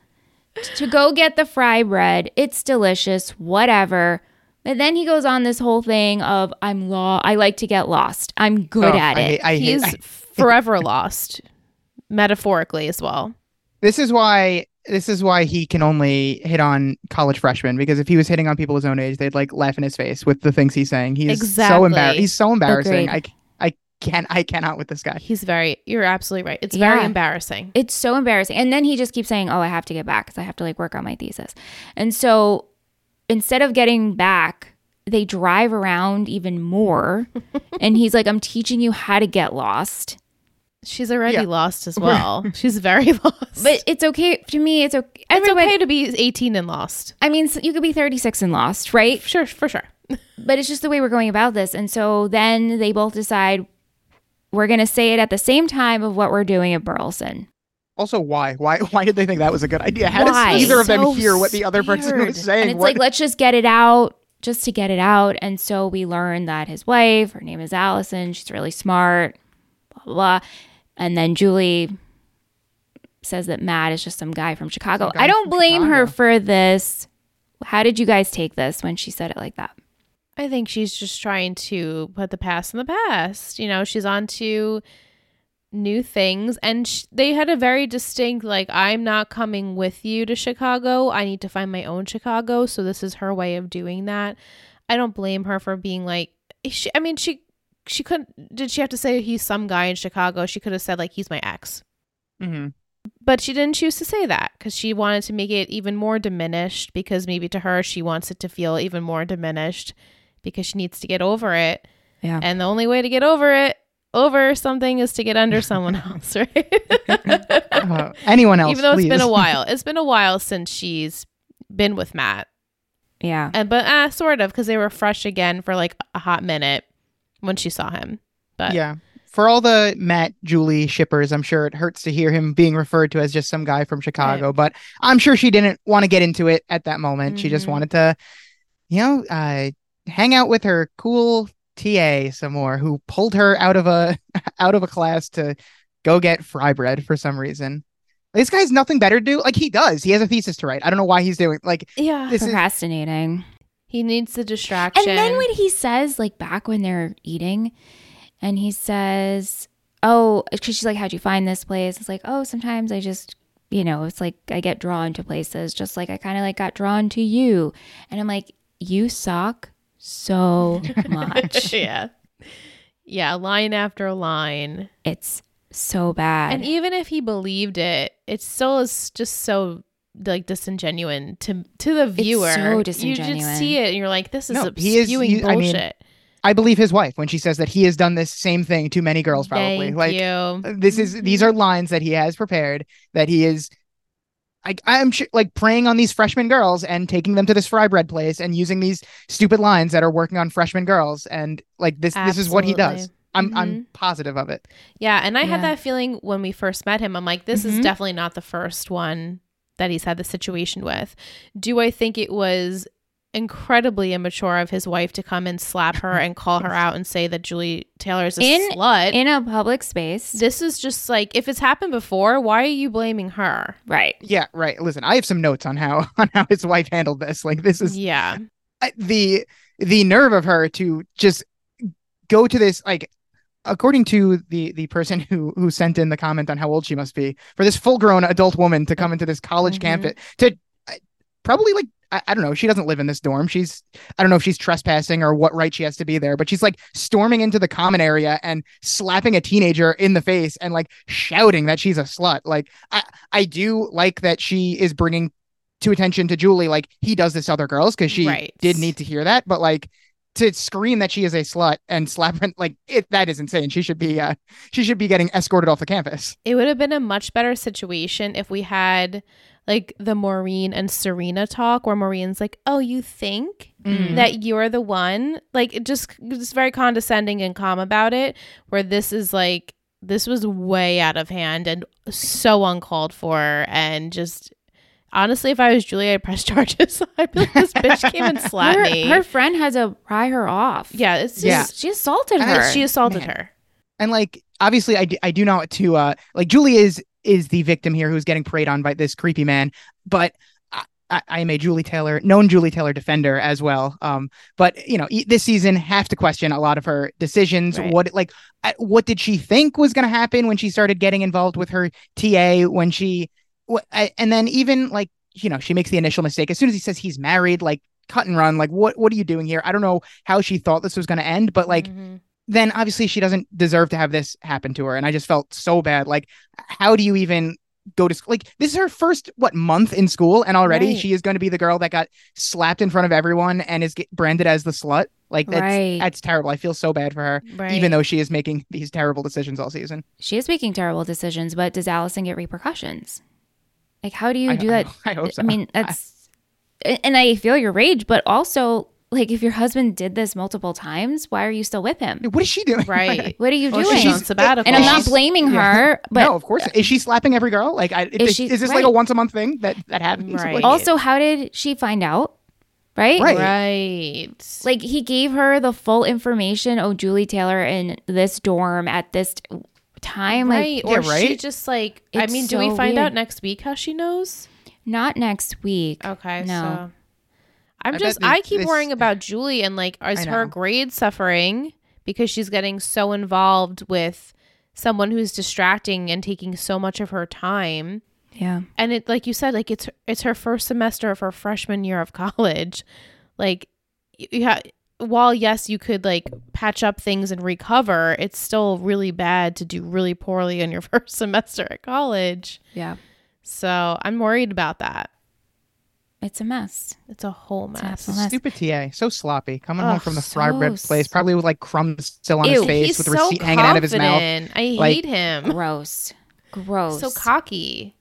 To go get the fry bread. It's delicious. Whatever. And then he goes on this whole thing of I'm law. I like to get lost. I'm good oh, at I it. Hate, I He's hate, I, forever lost, metaphorically as well. This is why. This is why he can only hit on college freshmen, because if he was hitting on people his own age, they'd like laugh in his face with the things he's saying. He's exactly. so embarrassing. He's so embarrassing. Agreed. I I can't I cannot with this guy. He's very. You're absolutely right. It's yeah. very embarrassing. It's so embarrassing. And then he just keeps saying, "Oh, I have to get back because I have to like work on my thesis." And so instead of getting back, they drive around even more, and he's like, "I'm teaching you how to get lost." She's already yeah. lost as well. She's very lost. But it's okay. To me, it's okay. It's okay to be eighteen and lost. I mean, so you could be thirty-six and lost, right? Sure, for sure. But it's just the way we're going about this. And so then they both decide we're going to say it at the same time of what we're doing at Burleson. Also, why? Why Why did they think that was a good idea? How why? Does either of so them hear what the other person weird. Was saying? And it's what? Like, let's just get it out. Just to get it out. And so we learn that his wife, her name is Allison. She's really smart. Blah, blah, blah. And then Julie says that Matt is just some guy from Chicago. Guy I don't blame Chicago. Her for this. How did you guys take this when she said it like that? I think she's just trying to put the past in the past. You know, she's on to new things. And sh- they had a very distinct, like, I'm not coming with you to Chicago. I need to find my own Chicago. So this is her way of doing that. I don't blame her for being like, she, I mean, she... She couldn't, did she have to say he's some guy in Chicago? She could have said, like, he's my ex. Mm-hmm. But she didn't choose to say that because she wanted to make it even more diminished, because maybe to her, she wants it to feel even more diminished because she needs to get over it. Yeah. And the only way to get over it, over something, is to get under someone else, right? uh, anyone else, even though please. It's been a while. It's been a while since she's been with Matt. Yeah. And But uh, sort of, because they were fresh again for, like, a hot minute. When she saw him. But yeah, for all the Matt Julie shippers, I'm sure it hurts to hear him being referred to as just some guy from Chicago, right. But I'm sure she didn't want to get into it at that moment. Mm-hmm. She just wanted to, you know, uh, hang out with her cool T A some more, who pulled her out of a out of a class to go get fry bread for some reason. This guy has nothing better to do. Like, he does. He has a thesis to write. I don't know why he's doing like yeah this procrastinating. Is- He needs the distraction. And then when he says, like, back when they're eating, and he says, oh, because she's like, how'd you find this place? It's like, oh, sometimes I just you know, it's like I get drawn to places just like I kind of like got drawn to you. And I'm like, you suck so much. Yeah. Yeah. Line after line. It's so bad. And even if he believed it, it still is just so like disingenuous to to the viewer. It's so disingenuous. You just see it and you're like, this is no, spewing bullshit. I mean, I believe his wife when she says that he has done this same thing to many girls, probably. Thank like you. This is these are lines that he has prepared, that he is like, I'm sure, like preying on these freshman girls and taking them to this fry bread place and using these stupid lines that are working on freshman girls, and like this Absolutely. This is what he does. I'm mm-hmm. I'm positive of it. Yeah, and I yeah. had that feeling when we first met him. I'm like, this mm-hmm. is definitely not the first one that he's had the situation with. Do I think it was incredibly immature of his wife to come and slap her and call her out and say that Julie Taylor is a in, slut in a public space? This is just like, if it's happened before, why are you blaming her? Right. Yeah. Right. Listen, I have some notes on how on how his wife handled this. Like, this is yeah I, the the nerve of her to just go to this, like, according to the the person who who sent in the comment on how old she must be, for this full grown adult woman to come into this college mm-hmm. campus to uh, probably like. I, I don't know. She doesn't live in this dorm. She's, I don't know if she's trespassing or what right she has to be there, but she's like storming into the common area and slapping a teenager in the face and like shouting that she's a slut. Like, I, I do like that she is bringing to attention to Julie, like, he does this to other girls, because she right. did need to hear that. But like, to scream that she is a slut and slap her, like, it, that is insane. She should be, uh, she should be getting escorted off the campus. It would have been a much better situation if we had like the Maureen and Serena talk, where Maureen's like, oh, you think mm. that you're the one? Like, it just, just very condescending and calm about it, where this is like, this was way out of hand and so uncalled for. And just, honestly, if I was Julie, I'd press charges. I'd be like, this bitch came and slapped her, me. Her friend has to pry her off. Yeah, it's just, yeah. she assaulted her. Uh, she assaulted man. her. And like, obviously, I, d- I do not to, uh, like, Julie is, is the victim here who's getting preyed on by this creepy man. But I, I, I am a Julie Taylor, known Julie Taylor defender as well. Um, but, you know, e- this season have to question a lot of her decisions. Right. What, like, what did she think was going to happen when she started getting involved with her T A, when she, wh- I, and then even like, you know, she makes the initial mistake. As soon as he says he's married, like, cut and run, like, what, what are you doing here? I don't know how she thought this was going to end, but like, mm-hmm. then obviously she doesn't deserve to have this happen to her. And I just felt so bad. Like, how do you even go to school? Like, this is her first, what, month in school. And already right. she is going to be the girl that got slapped in front of everyone and is get branded as the slut. Like, that's, right. that's terrible. I feel so bad for her, right. even though she is making these terrible decisions all season. She is making terrible decisions, but does Allison get repercussions? Like, how do you I, do I, that? I hope so. I mean, that's, I, and I feel your rage, but also, like, if your husband did this multiple times, why are you still with him? What is she doing? Right. What are you well, doing? She's on sabbatical. And I'm not blaming her. Yeah. But no, of course. Is she slapping every girl? Like, I, is, is, she, is this right. like a once a month thing that, that happens? Right. Also, how did she find out? Right? Right. Right. Like, he gave her the full information. Oh, Julie Taylor in this dorm at this t- time. Right. Like, or yeah, right? she just like, it's I mean, so do we find weird. out next week how she knows? Not next week. Okay. No. So. I'm I just, this, I keep this, worrying about Julie and like, is her grade suffering because she's getting so involved with someone who's distracting and taking so much of her time? Yeah. And it, like you said, like it's, it's her first semester of her freshman year of college. Like, you ha- while yes, you could like patch up things and recover, it's still really bad to do really poorly in your first semester at college. Yeah. So I'm worried about that. It's a mess. It's a whole mess. It's a stupid T A. So sloppy. Coming oh, home from the so fry bread place, probably with like crumbs still on ew, his face, with so receipt confident. hanging out of his mouth. I like, hate him. Gross. Gross. So cocky.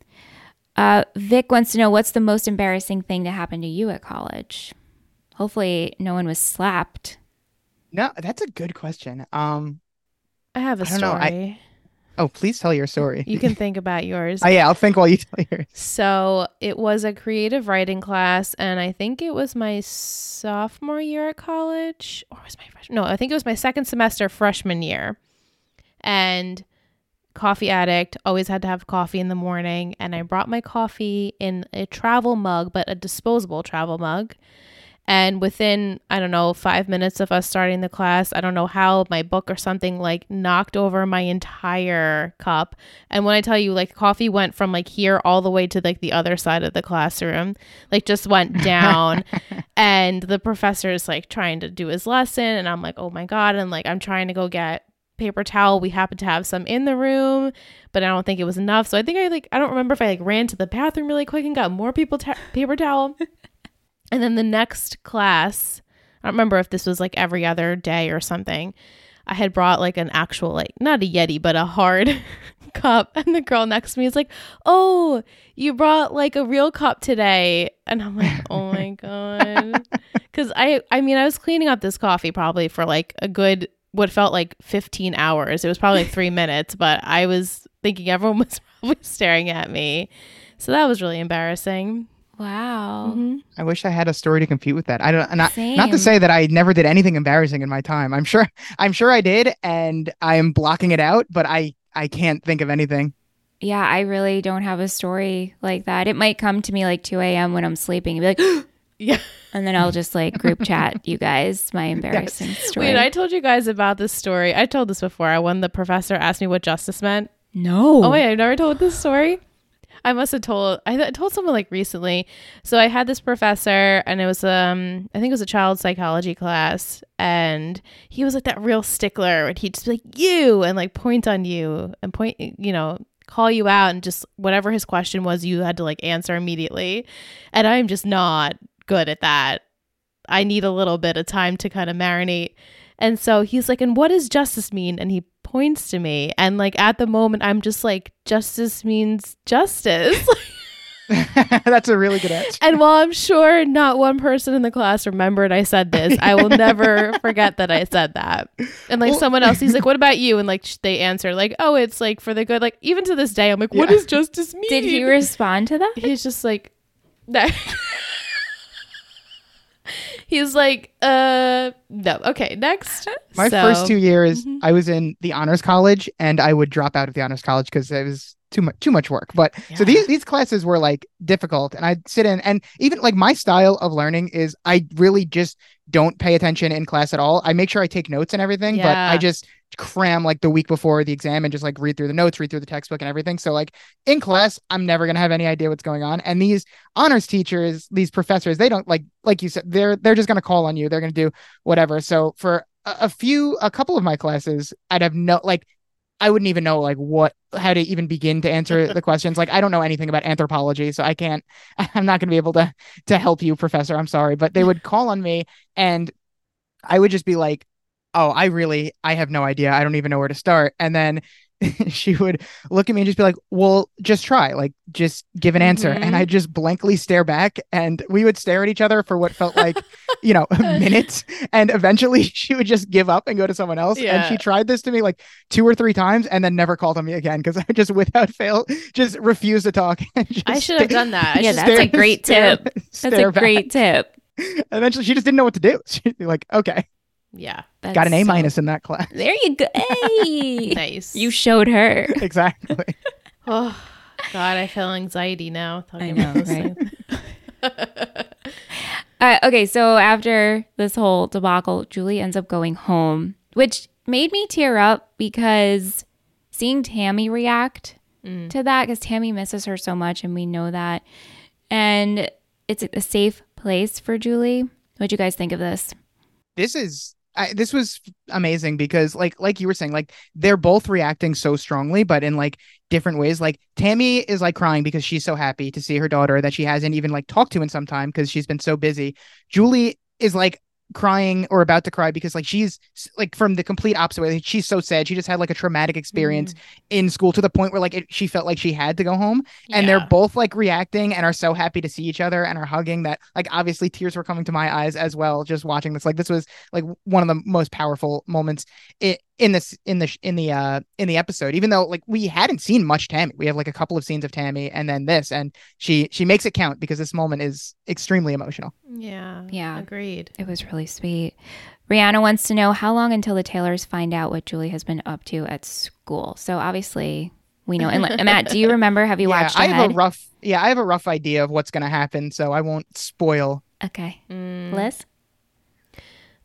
Uh, Vic wants to know, what's the most embarrassing thing that happened to you at college? Hopefully no one was slapped. No, that's a good question. Um, I have a I story. I, oh, please tell your story. You can think about yours. Oh, yeah, I'll think while you tell yours. So it was a creative writing class, and I think it was my sophomore year at college, or was my freshman? No, I think it was my second semester freshman year. And coffee addict, always had to have coffee in the morning, and I brought my coffee in a travel mug, but a disposable travel mug. And within, I don't know, five minutes of us starting the class, I don't know how my book or something like knocked over my entire cup. And when I tell you, like, coffee went from like here all the way to like the other side of the classroom, like just went down. And the professor is like trying to do his lesson. And I'm like, oh my God. And like, I'm trying to go get paper towel. We happened to have some in the room, but I don't think it was enough. So I think I like, I don't remember if I like ran to the bathroom really quick and got more people ta- paper towel. And then the next class, I don't remember if this was like every other day or something, I had brought like an actual, like not a Yeti, but a hard cup. And the girl next to me is like, oh, you brought like a real cup today. And I'm like, oh my God. Because I, I mean, I was cleaning up this coffee probably for like a good, what felt like fifteen hours. It was probably like three minutes, but I was thinking everyone was probably staring at me. So that was really embarrassing. Wow. Mm-hmm. I wish I had a story to compete with that. I don't not, not to say that I never did anything embarrassing in my time. I'm sure I'm sure I did, and I am blocking it out, but I, I can't think of anything. Yeah, I really don't have a story like that. It might come to me like two a.m. when I'm sleeping and be like, yeah. And then I'll just like group chat you guys my embarrassing yes. story. Wait, I told you guys about this story. I told this before. When the professor asked me what justice meant. No. Oh wait, I've never told this story. I must have told, I th- told someone like recently. So I had this professor, and it was, um, I think it was a child psychology class. And he was like that real stickler, and he'd just be like, you, and like point on you and point, you know, call you out, and just whatever his question was, you had to like answer immediately. And I'm just not good at that. I need a little bit of time to kind of marinate. And so he's like, and what does justice mean? And he points to me, and like at the moment I'm just like, justice means justice. That's a really good answer. And while I'm sure not one person in the class remembered I said this, I will never forget that I said that. And like, well, someone else, he's like, what about you? And like they answer like, oh, it's like for the good. Like even to this day, I'm like, what yeah. does justice mean? Did he respond to that? He's just like, no. He's like, uh, no. Okay, next. My so. first two years, mm-hmm. I was in the honors college, and I would drop out of the honors college because it was too much, too much work. But yeah. so these these classes were like difficult, and I'd sit in, and even like my style of learning is I really just don't pay attention in class at all. I make sure I take notes and everything, yeah. but I just cram like the week before the exam and just like read through the notes, read through the textbook and everything. So like in class, I'm never going to have any idea what's going on. And these honors teachers, these professors, they don't like, like you said, they're, they're just going to call on you. They're going to do whatever. So for a, a few, a couple of my classes, I'd have no, like, I wouldn't even know like what, how to even begin to answer the questions. Like, I don't know anything about anthropology, so I can't, I'm not going to be able to, to help you, professor. I'm sorry, but they would call on me, and I would just be like, oh, I really, I have no idea. I don't even know where to start. And then she would look at me and just be like, well, just try, like, just give an answer. Mm-hmm. And I just blankly stare back, and we would stare at each other for what felt like, you know, minutes. And eventually she would just give up and go to someone else. Yeah. And she tried this to me like two or three times and then never called on me again. Cause I just without fail, just refused to talk. I should have sta- done that. Yeah, that's stare, a great stare, tip. Stare, that's stare a back. Great tip. Eventually she just didn't know what to do. She'd be like, okay. Yeah. Got an A minus so... in that class. There you go. Hey. Nice. You showed her. Exactly. Oh, God, I feel anxiety now. Talking I know, about right? uh, okay, so after this whole debacle, Julie ends up going home, which made me tear up because seeing Tammy react mm. to that, because Tammy misses her so much, and we know that. And it's a safe place for Julie. What'd you guys think of this? This is I, this was amazing because like like you were saying, like they're both reacting so strongly, but in like different ways. Like Tammy is like crying because she's so happy to see her daughter that she hasn't even like talked to in some time because she's been so busy. Julie is like crying or about to cry because like she's like from the complete opposite way. She's so sad. She just had like a traumatic experience mm-hmm. in school to the point where like it, she felt like she had to go home. Yeah. And they're both like reacting and are so happy to see each other and are hugging that like obviously tears were coming to my eyes as well just watching this. Like this was like one of the most powerful moments it, in this in the in the uh in the episode, even though like we hadn't seen much Tammy. We have like a couple of scenes of Tammy and then this, and she she makes it count because this moment is extremely emotional. Yeah. Yeah. Agreed. It was really sweet. Rihanna wants to know how long until the Taylors find out what Julie has been up to at school. So obviously we know. And Matt, do you remember? Have you yeah, watched I ahead? have a rough yeah, I have a rough idea of what's gonna happen, so I won't spoil Okay. Mm. Liz?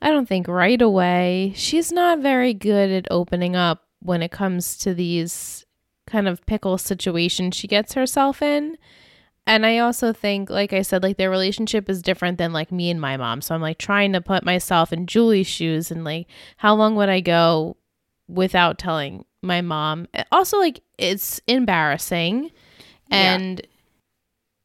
I don't think right away. She's not very good at opening up when it comes to these kind of pickle situations she gets herself in. And I also think, like I said, like their relationship is different than like me and my mom. So I'm like trying to put myself in Julie's shoes and like how long would I go without telling my mom? Also, like it's embarrassing and yeah.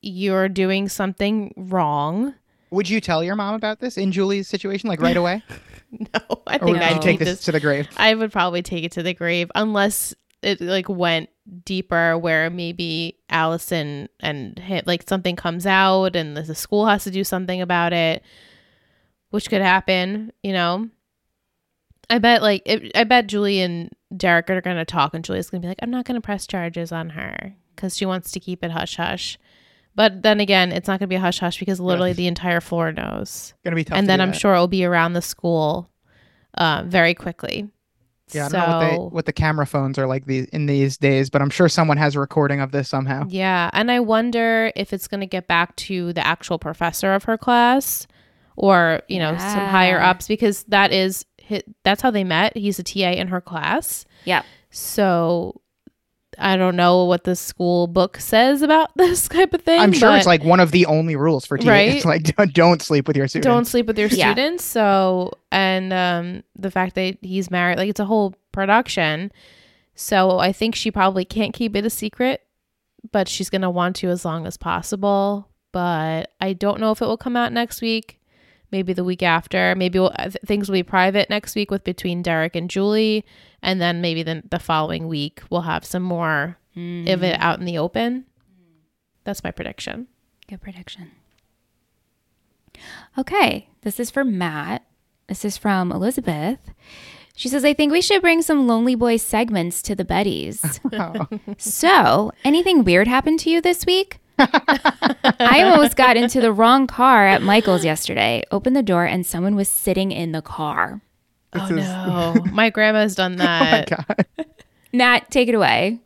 You're doing something wrong. Would you tell your mom about this in Julie's situation, like right away? No, I think I'd take this, this to the grave. I would probably take it to the grave unless it like went deeper where maybe Allison and him, like something comes out and the school has to do something about it, which could happen, you know. I bet like it, I bet Julie and Derek are going to talk and Julie's going to be like, I'm not going to press charges on her because she wants to keep it hush hush. But then again, it's not going to be a hush hush because literally the entire floor knows. Going to be tough. And to then I'm that. sure it'll be around the school uh, very quickly. Yeah, so, I don't know what, they, what the camera phones are like these in these days, but I'm sure someone has a recording of this somehow. Yeah, and I wonder if it's going to get back to the actual professor of her class, or you know, yeah. some higher ups, because that is that's how they met. He's a T A in her class. Yeah. So I don't know what the school book says about this type of thing. I'm sure it's like one of the only rules for T A. Right? It's like don't, don't sleep with your students. Don't sleep with your yeah. students. So and um, the fact that he's married, like it's a whole production. So I think she probably can't keep it a secret, but she's gonna want to as long as possible. But I don't know if it will come out next week. Maybe the week after. Maybe we'll, th- things will be private next week with between Derek and Julie. And then maybe the, the following week we'll have some more mm. of it out in the open. That's my prediction. Good prediction. Okay. This is from Matt. This is from Elizabeth. She says, I think we should bring some Lonely Boys segments to the Bettys. Oh. So, anything weird happened to you this week? I almost got into the wrong car at Michael's yesterday. Opened the door and someone was sitting in the car. This oh is... no. My grandma's done that. Oh my God. Nat, take it away.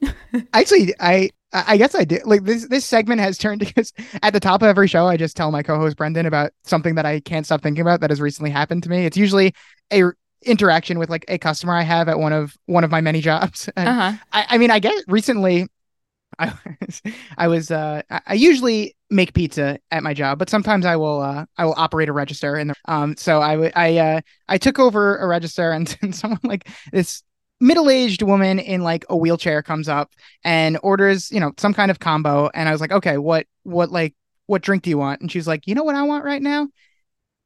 Actually, I I guess I did. Like this this segment has turned because at the top of every show I just tell my co-host Brendan about something that I can't stop thinking about that has recently happened to me. It's usually a interaction with like a customer I have at one of one of my many jobs. And uh-huh. I, I mean, I guess recently I was, I was, uh, I usually make pizza at my job, but sometimes I will, uh, I will operate a register. And, um, so I, w- I, uh, I took over a register and, and someone like this middle-aged woman in like a wheelchair comes up and orders, you know, some kind of combo. And I was like, okay, what, what, like, what drink do you want? And she's like, you know what I want right now?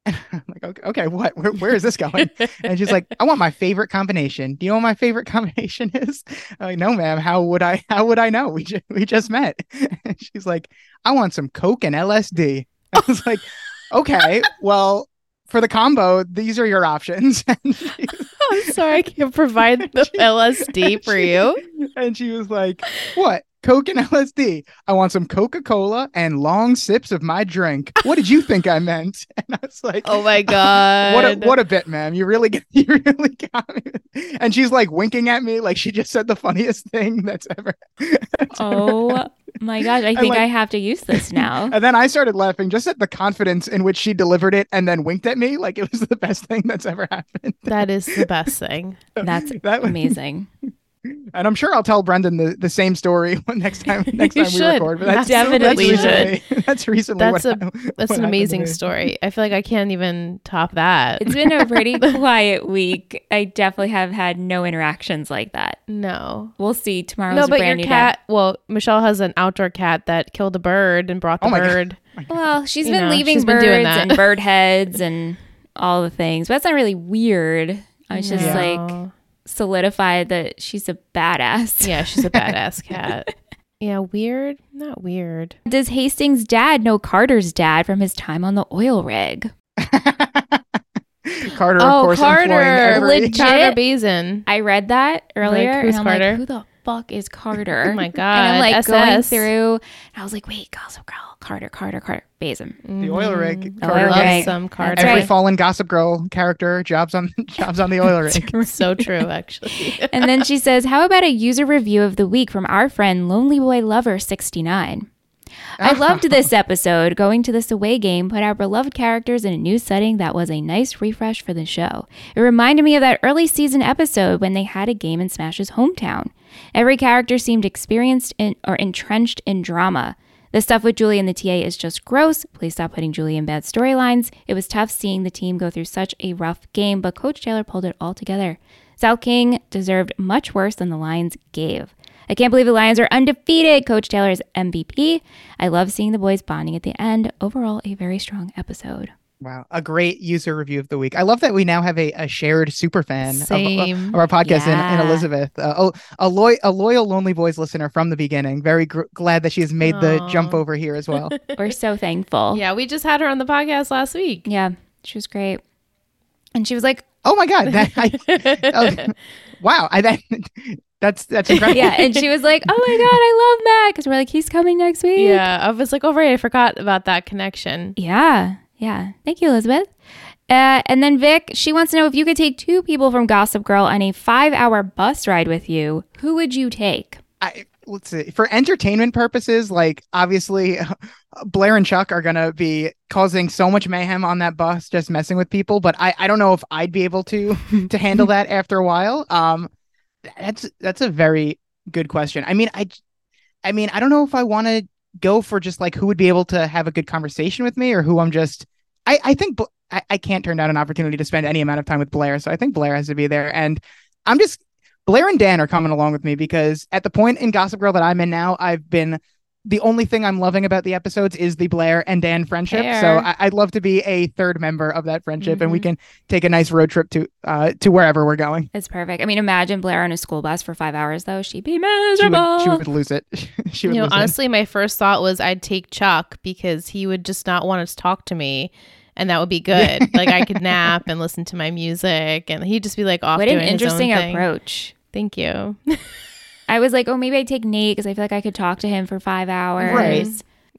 And I'm like, okay, okay what? Where, where is this going? And she's like, I want my favorite combination. Do you know what my favorite combination is? I'm like, no, ma'am. How would I? How would I know? We ju- we just met. And she's like, I want some Coke and L S D. I was like, okay, well, for the combo, these are your options. And she, I'm sorry, I can't provide the she, L S D for she, you. And she was like, what? Coke and L S D. I want some Coca-Cola and long sips of my drink. What did you think I meant? And I was like, oh my God. What a, what a bit, ma'am. You really, you really got me. And she's like winking at me like she just said the funniest thing that's ever. That's oh ever my gosh. I think like, I have to use this now. And then I started laughing just at the confidence in which she delivered it and then winked at me like it was the best thing that's ever happened. That is the best thing. So that's that was, amazing. And I'm sure I'll tell Brendan the, the same story next time next time should. we record. But that's definitely that's recently, should. That's recently that's what a I, that's what an amazing story. I feel like I can't even top that. It's been a pretty quiet week. I definitely have had no interactions like that. No, we'll see tomorrow. No, but brand your new cat. Day. Well, Michelle has an outdoor cat that killed a bird and brought the oh bird. God. Well, she's you been know, leaving she's birds been and bird heads and all the things. But that's not really weird. I was no. just like. Solidified that she's a badass. Yeah, she's a badass cat. Yeah, weird, not weird. Does Hastings' dad know Carter's dad from his time on the oil rig? Carter, oh, of course. Carter, every- legit. Carter Bazin. I read that earlier. Like, who's and I'm Carter? Like, who the fuck is Carter? Oh my God. And I'm like S S. Going through, and I was like, wait, Gossip Girl, Carter, Carter, Carter, Bazin. The oil rig. Carter. Oil rig. Love some Carter. Every right. fallen Gossip Girl character jobs on jobs on the oil rig. So true, actually. And then she says, how about a user review of the week from our friend Lonely Boy Lover sixty-nine? I loved this episode. Going to this away game put our beloved characters in a new setting that was a nice refresh for the show. It reminded me of that early season episode when they had a game in Smash's hometown. Every character seemed experienced in, or entrenched in drama. The stuff with Julie and the T A is just gross. Please stop putting Julie in bad storylines. It was tough seeing the team go through such a rough game, but Coach Taylor pulled it all together. South King deserved much worse than the Lions gave. I can't believe the Lions are undefeated. Coach Taylor's M V P. I love seeing the boys bonding at the end. Overall, a very strong episode. Wow. A great user review of the week. I love that we now have a, a shared super fan of, of our podcast yeah. in, in Elizabeth. Uh, oh, a, lo- a loyal Lonely Boys listener from the beginning. Very gr- glad that she has made Aww. the jump over here as well. We're so thankful. Yeah, we just had her on the podcast last week. Yeah, she was great. And she was like, oh my God. That, I, oh, wow. I that, That's that's incredible. Yeah, and she was like, "Oh my God, I love Matt," because we're like, "He's coming next week." Yeah, I was like, "Oh right, I forgot about that connection." Yeah, yeah. Thank you, Elizabeth. Uh, and then Vic, she wants to know if you could take two people from Gossip Girl on a five-hour bus ride with you. Who would you take? I let's see. For entertainment purposes, like obviously, Blair and Chuck are gonna be causing so much mayhem on that bus, just messing with people. But I, I don't know if I'd be able to to handle that after a while. Um. That's that's a very good question. I mean, I, I mean, I don't know if I want to go for just like who would be able to have a good conversation with me or who I'm just. I I think I, I can't turn down an opportunity to spend any amount of time with Blair, so I think Blair has to be there. And I'm just Blair and Dan are coming along with me because at the point in Gossip Girl that I'm in now, I've been the only thing I'm loving about the episodes is the Blair and Dan friendship. Hair. So I, I'd love to be a third member of that friendship, mm-hmm. and we can take a nice road trip to uh, to wherever we're going. It's perfect. I mean, imagine Blair on a school bus for five hours, though. She'd be miserable. She would, she would lose it. She would you know, lose honestly, it. My first thought was I'd take Chuck because he would just not want to talk to me. And that would be good. Like I could nap and listen to my music and he'd just be like off what doing his own thing. What an interesting approach. Thank you. I was like, oh, maybe I'd take Nate because I feel like I could talk to him for five hours. Right.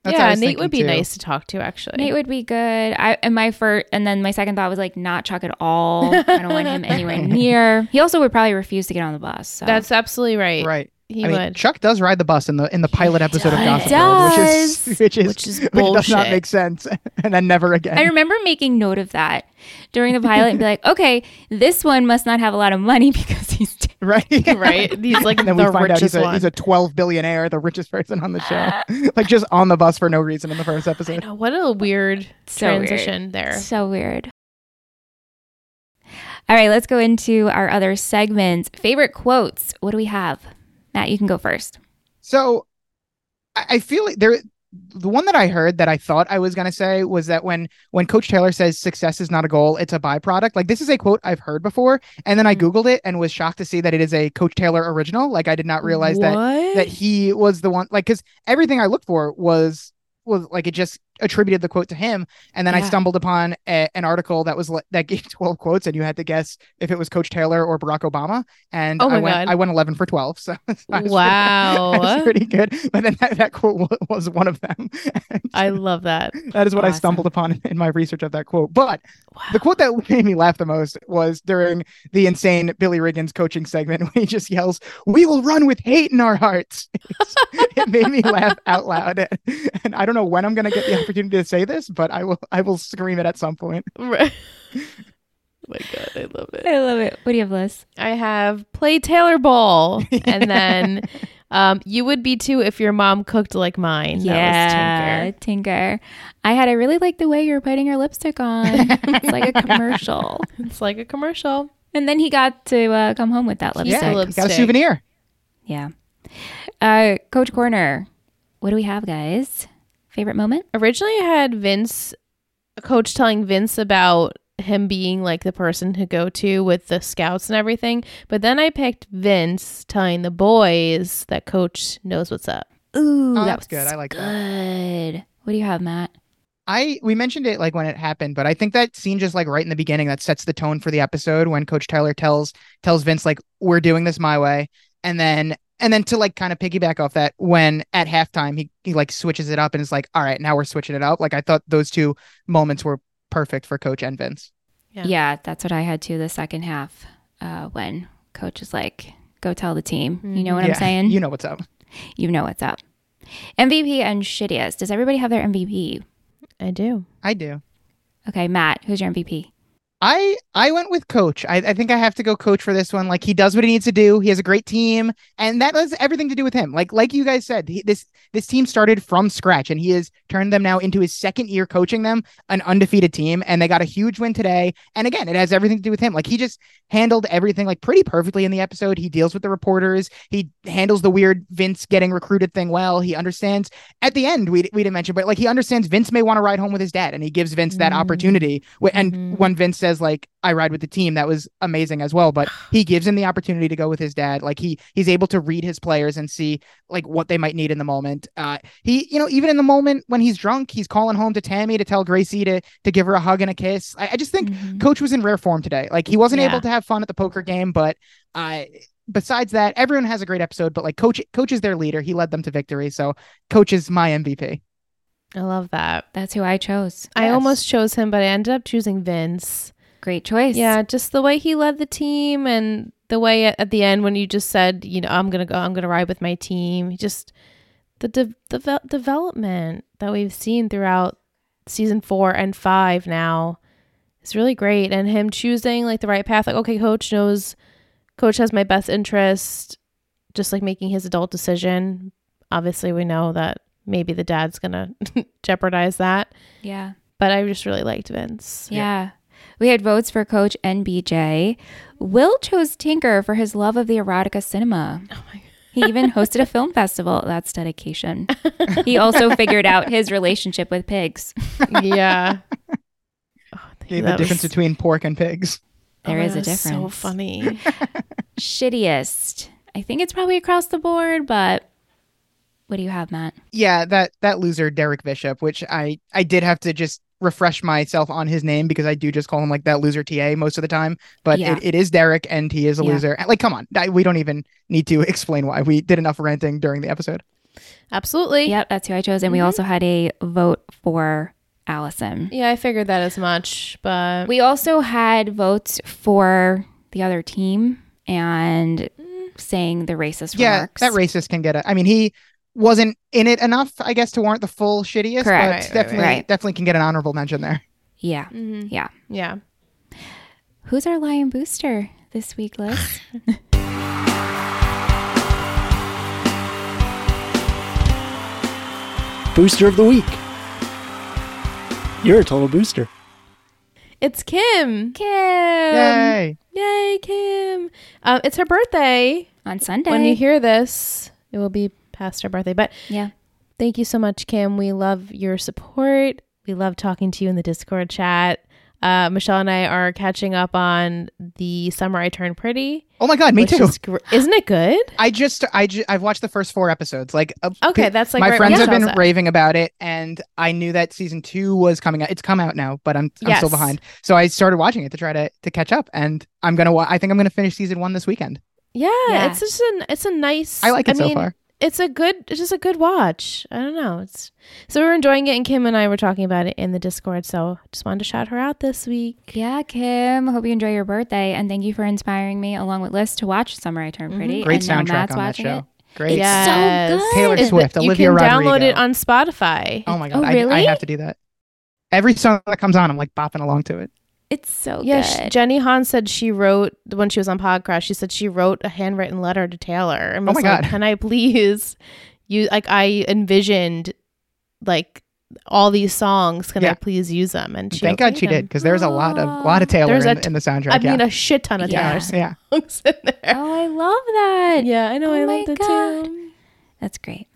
That's yeah, Nate would be too. Nice to talk to, actually. Nate would be good. I and my first, and then my second thought was like, not Chuck at all. I don't want him anywhere near. He also would probably refuse to get on the bus. So. That's absolutely right. Right. He I would. Mean, Chuck does ride the bus in the in the pilot he episode does. of Gossip Girl, which is which is which, is which does not make sense, and then never again. I remember making note of that during the pilot and be like, okay, this one must not have a lot of money because he's dead. right, right. He's like and then the we find richest out he's a, one. He's a twelve billionaire, the richest person on the show, like just on the bus for no reason in the first episode. I know, what a weird so transition weird. there. So weird. All right, let's go into our other segments. Favorite quotes. What do we have? Matt, you can go first. So I feel like there, the one that I heard that I thought I was going to say was that when when Coach Taylor says success is not a goal, it's a byproduct. Like this is a quote I've heard before. And then I Googled it and was shocked to see that it is a Coach Taylor original. Like I did not realize what? that that he was the one, like, because everything I looked for was was like it just attributed the quote to him. And then yeah. I stumbled upon a, an article that was that gave twelve quotes and you had to guess if it was Coach Taylor or Barack Obama. And oh I went God. I went eleven for twelve. So that wow. Pretty, that was pretty good. But then that, that quote w- was one of them. I love that. That is what awesome. I stumbled upon in my research of that quote. But wow. the quote that made me laugh the most was during the insane Billy Riggins coaching segment when he just yells, "We will run with hate in our hearts." It made me laugh out loud. And I don't know when I'm going to get the opportunity to say this, but I will I will scream it at some point. Right. Oh my God, I love it. I love it. What do you have, Liz? I have play Taylor ball. Yeah. And then um, you would be too if your mom cooked like mine. Yeah, that was Tinker. Tinker. I had I really like the way you're putting your lipstick on. It's like a commercial. It's like a commercial. And then he got to uh, come home with that lipstick. Yeah, lipstick. Got a souvenir. Yeah. Uh, Coach Corner, what do we have, guys? Favorite moment? Originally, I had Vince, a coach telling Vince about him being like the person to go to with the scouts and everything. But then I picked Vince telling the boys that coach knows what's up. Ooh, oh, that was good. I like good. that. What do you have, Matt? I we mentioned it like when it happened, but I think that scene just like right in the beginning that sets the tone for the episode when Coach Taylor tells tells Vince like we're doing this my way, and then. And then to like kind of piggyback off that, when at halftime he, he like switches it up and is like, all right, now we're switching it up. Like I thought those two moments were perfect for Coach and Vince. Yeah, yeah that's what I had too. The second half uh, when Coach is like, go tell the team. You know what yeah, I'm saying? You know what's up. You know what's up. M V P and shittiest. Does everybody have their M V P? I do. I do. Okay, Matt, who's your M V P? I, I went with Coach. I, I think I have to go Coach for this one. Like, he does what he needs to do. He has a great team, and that has everything to do with him. Like, like you guys said, he, this, this team started from scratch, and he has turned them now into his second year coaching them, an undefeated team, and they got a huge win today. And again, it has everything to do with him. Like, he just handled everything like pretty perfectly in the episode. He deals with the reporters. He handles the weird Vince getting recruited thing. Well, he understands at the end, we, we didn't mention, but like, he understands Vince may want to ride home with his dad, and he gives Vince mm-hmm. that opportunity. And mm-hmm. when Vince says, like, I ride with the team, that was amazing as well, but he gives him the opportunity to go with his dad. Like, he he's able to read his players and see like what they might need in the moment. Uh he, you know, even in the moment when he's drunk, he's calling home to Tammy to tell Gracie to to give her a hug and a kiss. I, I just think mm-hmm. Coach was in rare form today. Like, he wasn't yeah. able to have fun at the poker game, but uh besides that, everyone has a great episode, but like Coach Coach is their leader. He led them to victory, so Coach is my M V P. I love that. That's who I chose. I yes. almost chose him, but I ended up choosing Vince. Great choice. Yeah, just the way he led the team, and the way at, at the end when you just said, you know, I'm going to go, I'm going to ride with my team. Just the de- de- development that we've seen throughout season four and five now is really great. And him choosing like the right path, like, okay, Coach knows, Coach has my best interest, just like making his adult decision. Obviously, we know that maybe the dad's gonna jeopardize that. Yeah. But I just really liked Vince. Yeah. yeah. We had votes for Coach and B J. Will chose Tinker for his love of the erotica cinema. Oh my God. He even hosted a film festival. That's dedication. He also figured out his relationship with pigs. Yeah. Oh, the was... difference between pork and pigs. There oh, is a difference. So funny. Shittiest. I think it's probably across the board, but what do you have, Matt? Yeah, that that loser, Derek Bishop, which I, I did have to just refresh myself on his name because I do just call him like that loser T A most of the time. But yeah. it, it is Derek, and he is a yeah. loser. Like, come on. I, we don't even need to explain why. We did enough ranting during the episode. Absolutely. Yep, that's who I chose. And mm-hmm. we also had a vote for Allison. Yeah, I figured that as much. But we also had votes for the other team and saying the racist yeah, remarks. Yeah, that racist can get it. I mean, he... wasn't in it enough, I guess, to warrant the full shittiest. Correct. But definitely, right. definitely can get an honorable mention there. Yeah. Mm-hmm. Yeah. Yeah. Who's our Lion Booster this week, Liz? Booster of the week. You're a total booster. It's Kim. Kim. Yay. Yay, Kim. Um, it's her birthday. On Sunday. When you hear this, it will be past her birthday, but yeah, thank you so much, Kim. We love your support. We love talking to you in the Discord chat. uh Michelle and I are catching up on The Summer I Turned Pretty. Oh my God, me too. Is gr- isn't it good? I just I ju- I've watched the first four episodes. Like uh, okay, that's like my right friends have been raving about it, and I knew that season two was coming out. It's come out now, but I'm I'm yes. still behind. So I started watching it to try to to catch up, and I'm gonna wa- I think I'm gonna finish season one this weekend. Yeah, yeah. it's just an it's a nice. I like it I so mean, far. It's a good, it's just a good watch. I don't know. It's so we were enjoying it, and Kim and I were talking about it in the Discord. So just wanted to shout her out this week. Yeah, Kim. Hope you enjoy your birthday, and thank you for inspiring me along with Liz to watch Summer I Turned Pretty. Mm-hmm. Great and soundtrack Matt's on that show. It. Great, yes. It's so good. Taylor Swift, you Olivia Rodrigo. You can download it on Spotify. Oh my God, oh, really? I, I have to do that. Every song that comes on, I'm like bopping along to it. It's so yeah, good. She, Jenny Han said she wrote, when she was on Podcrash, she said she wrote a handwritten letter to Taylor. And was oh my like, God. Can I please, you like I envisioned like all these songs. Can yeah. I please use them? And she Thank God she them. did, because there's a lot of lot of Taylor in, t- in the soundtrack. I yeah. mean, a shit ton of yeah. Taylor songs yeah. in there. Oh, I love that. Yeah, I know. Oh I love that God. too. That's great.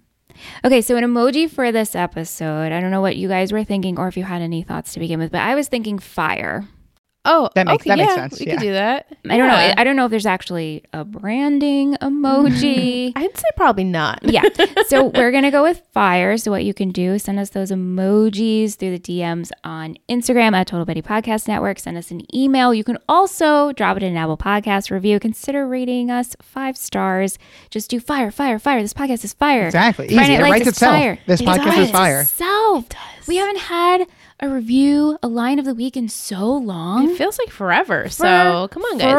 Okay, so an emoji for this episode. I don't know what you guys were thinking or if you had any thoughts to begin with, but I was thinking fire. Oh, that makes okay, that yeah, makes sense. We yeah. could do that. I yeah. don't know. I don't know if there's actually a branding emoji. I'd say probably not. Yeah. So we're gonna go with fire. So what you can do, send us those emojis through the D Ms on Instagram at Total Betty Podcast Network. Send us an email. You can also drop it in an Apple Podcast review. Consider rating us five stars. Just do fire, fire, fire. This podcast is fire. Exactly. Easy. Friday Night Lights writes itself. Fire. This it podcast is fire. Itself. It does. We haven't had a review, a line of the week in so long. It feels like forever. For, so come on, guys.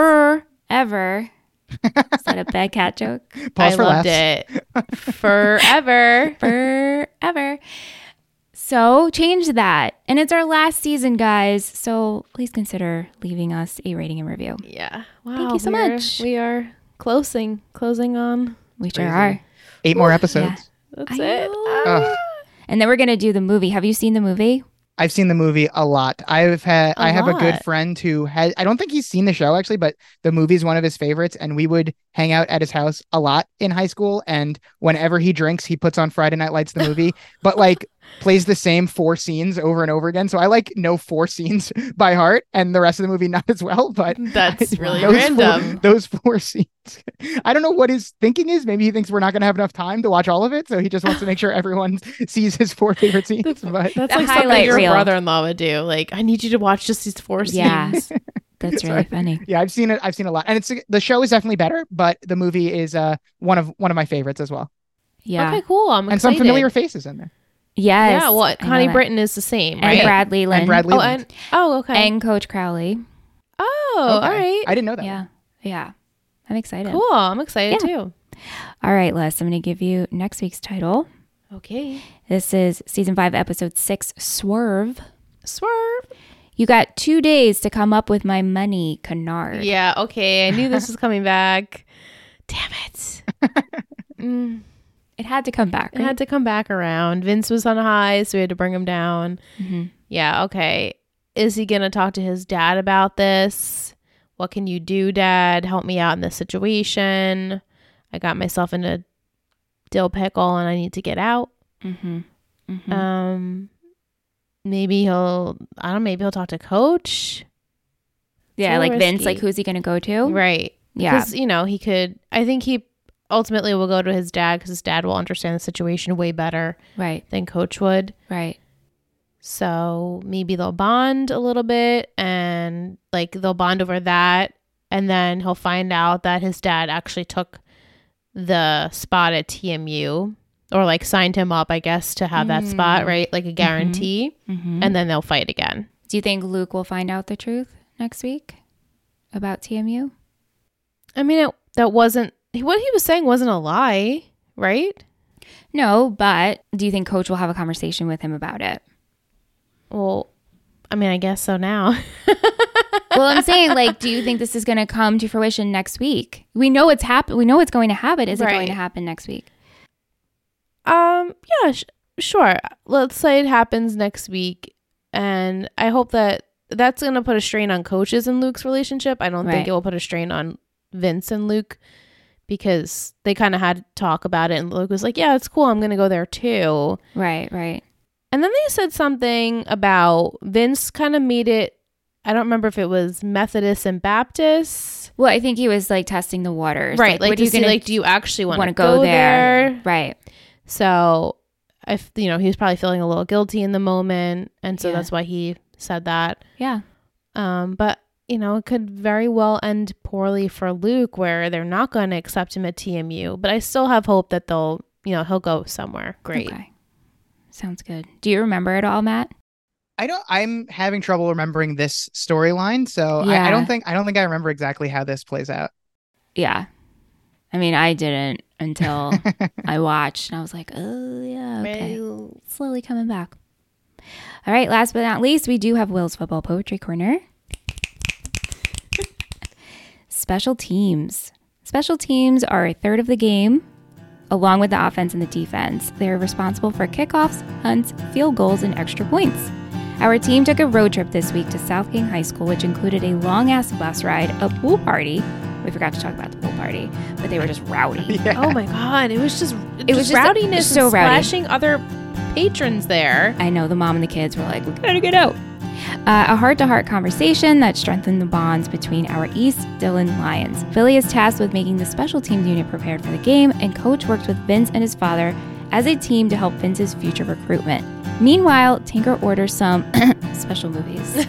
Forever. Is that a bad cat joke? Pause I for loved laughs. It. Forever. Forever. So change that. And it's our last season, guys. So please consider leaving us a rating and review. Yeah. Wow. Thank you so we're, much. We are closing. Closing on. We sure are. Eight more episodes. Yeah. That's I it. Uh, and then we're going to do the movie. Have you seen the movie? I've seen the movie a lot. I've had, a I have lot. a good friend who has, I don't think he's seen the show actually, but the movie is one of his favorites. And we would hang out at his house a lot in high school. And whenever he drinks, he puts on Friday Night Lights, the movie, but like plays the same four scenes over and over again. So I like know four scenes by heart and the rest of the movie not as well, but that's I, really those random. Four, those four scenes. I don't know what his thinking is. Maybe he thinks we're not going to have enough time to watch all of it. So he just wants to make sure everyone sees his four favorite scenes. That's, but that's like highlight real. Brother-in-law would do, like, I need you to watch just these four yeah. scenes. That's really so, funny. Yeah, I've seen it. I've seen a lot, and it's the show is definitely better, but the movie is uh one of one of my favorites as well. Yeah. Okay, cool. I'm and excited. Some familiar faces in there. Yes. Yeah. Well, Connie Britton is the same, right? And Bradley Lynn. And Bradley. Oh, Lynn. And, oh, okay. And Coach Crowley. Oh, okay. All right. I didn't know that. Yeah. Yeah. I'm excited. Cool. I'm excited yeah. too. All right, Les. I'm going to give you next week's title. Okay. This is season five, episode six, Swerve. Swerve. You got two days to come up with my money, canard. Yeah, okay. I knew this was coming back. Damn it. Mm. It had to come back. Right? It had to come back around. Vince was on high, so we had to bring him down. Mm-hmm. Yeah, okay. Is he going to talk to his dad about this? What can you do, Dad? Help me out in this situation. I got myself in a dill pickle and I need to get out. Mm-hmm. Mm-hmm. Um, maybe he'll, I don't know, maybe he'll talk to Coach. Yeah, like risky. Vince, like who's he going to go to? Right. Yeah. Because, you know, he could, I think he ultimately will go to his dad because his dad will understand the situation way better right. than Coach would. Right. So maybe they'll bond a little bit and like they'll bond over that. And then he'll find out that his dad actually took the spot at T M U or like signed him up, I guess, to have mm-hmm. that spot, right? Like a guarantee. Mm-hmm. And then they'll fight again. Do you think Luke will find out the truth next week about T M U? I mean, it, that wasn't, what he was saying wasn't a lie, right? No, but do you think Coach will have a conversation with him about it? Well, I mean, I guess so now. Well, I'm saying, like, do you think this is going to come to fruition next week? We know it's happen. We know it's going to happen. Is right. it going to happen next week? Um. Yeah. Sh- sure. Let's say it happens next week, and I hope that that's going to put a strain on Coach's and Luke's relationship. I don't right. think it will put a strain on Vince and Luke because they kind of had to talk about it, and Luke was like, "Yeah, it's cool. I'm going to go there too." Right. Right. And then they said something about Vince kind of made it. I don't remember if it was Methodist and Baptist. Well, I think he was like testing the waters. Right. Like, like, what do, you see, gonna, like do you actually want to go, go there? there? Right. So, if you know, he was probably feeling a little guilty in the moment. And so yeah. that's why he said that. Yeah. Um, but, you know, it could very well end poorly for Luke where they're not going to accept him at T M U. But I still have hope that they'll, you know, he'll go somewhere. Great. Okay. Sounds good. Do you remember it all, Matt? I don't. I'm having trouble remembering this storyline, so yeah. I, I don't think. I don't think I remember exactly how this plays out. Yeah, I mean, I didn't until I watched, and I was like, "Oh yeah, okay." Real. Slowly coming back. All right. Last but not least, we do have Will's Football Poetry Corner. Special teams. Special teams are a third of the game, along with the offense and the defense. They are responsible for kickoffs, punts, field goals, and extra points. Our team took a road trip this week to South King High School, which included a long-ass bus ride, a pool party. We forgot to talk about the pool party, but they were just rowdy. Yeah. Oh my God, it was just it, it was just rowdiness, so and splashing rowdy. Other patrons there. I know the mom and the kids were like, "We gotta get out." Uh, a heart-to-heart conversation that strengthened the bonds between our East Dillon Lions. Billy is tasked with making the special teams unit prepared for the game, and Coach worked with Vince and his father as a team to help Vince's future recruitment. Meanwhile, Tinker orders some special movies.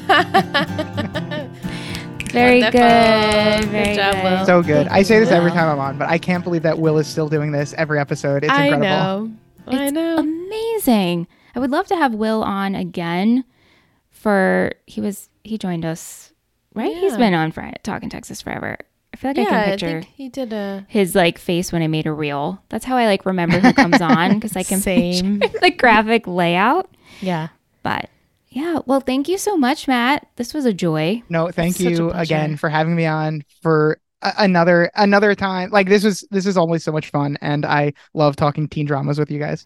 Very Wonderful. good. Very good job, Will. So good. I say this every time I'm on, but I can't believe that Will is still doing this every episode. It's incredible. I know. It's I know. amazing. I would love to have Will on again for, he was, he joined us, right? Yeah. He's been on Friday, Talkin' Texas Forever. I feel like yeah, I can picture I think he did a... his like face when I made a reel. That's how I like remember who comes on, because I can Same. picture the graphic layout. Yeah. But yeah, well, thank you so much, Matt. This was a joy. No, thank you again for having me on for a- another another time. Like this was this is always so much fun, and I love talking teen dramas with you guys.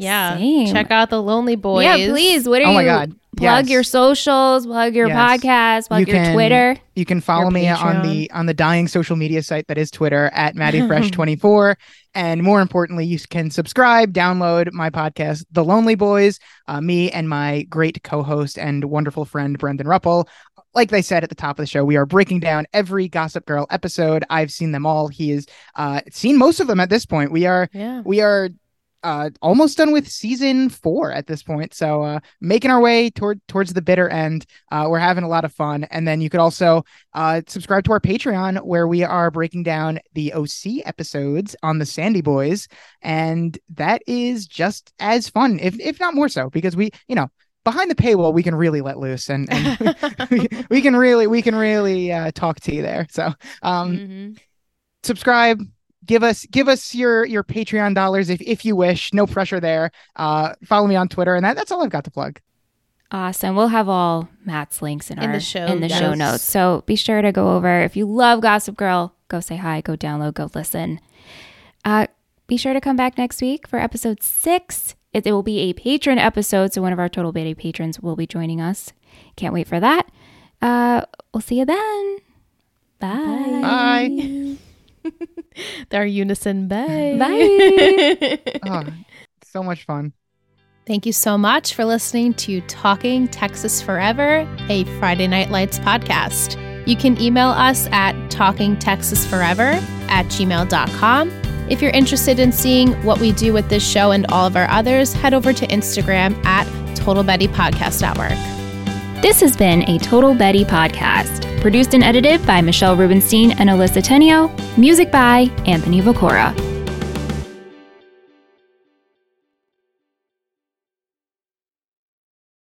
Yeah. Same. Check out The Lonely Boys. Yeah, please. What are oh you? My God. Plug yes. your socials, plug your yes. podcast, plug you your can, Twitter. You can follow me Patreon. on the on the dying social media site that is Twitter at Maddie Fresh twenty-four. And more importantly, you can subscribe, download my podcast, The Lonely Boys. Uh, me and my great co-host and wonderful friend, Brendan Ruckle. Like they said at the top of the show, we are breaking down every Gossip Girl episode. I've seen them all. He has uh, seen most of them at this point. We are yeah. we are... Uh, almost done with season four at this point, so uh, making our way toward towards the bitter end. Uh, we're having a lot of fun, and then you could also uh, subscribe to our Patreon, where we are breaking down the O C episodes on the Sandy Boys, and that is just as fun, if if not more so, because we, you know, behind the paywall, we can really let loose, and, and we, we can really we can really uh, talk to you there. So um, mm-hmm. subscribe. Give us give us your your Patreon dollars if, if you wish. No pressure there. Uh, follow me on Twitter, and that, that's all I've got to plug. Awesome. We'll have all Matt's links in, in our the show in the yes. show notes. So be sure to go over. If you love Gossip Girl, go say hi, go download, go listen. Uh, be sure to come back next week for episode six. It, it will be a patron episode, so one of our Total Betty patrons will be joining us. Can't wait for that. Uh, we'll see you then. Bye. Bye. Our unison bye. Bye. Oh, so much fun. Thank you so much for listening to Talking Texas Forever, a Friday Night Lights podcast. You can email us at talking texas forever at gmail dot com. If you're interested in seeing what we do with this show and all of our others, head over to Instagram at Total Betty Podcast Network. This has been a Total Betty podcast, produced and edited by Michelle Rubenstein and Alyssa Tenio, music by Anthony Vocora.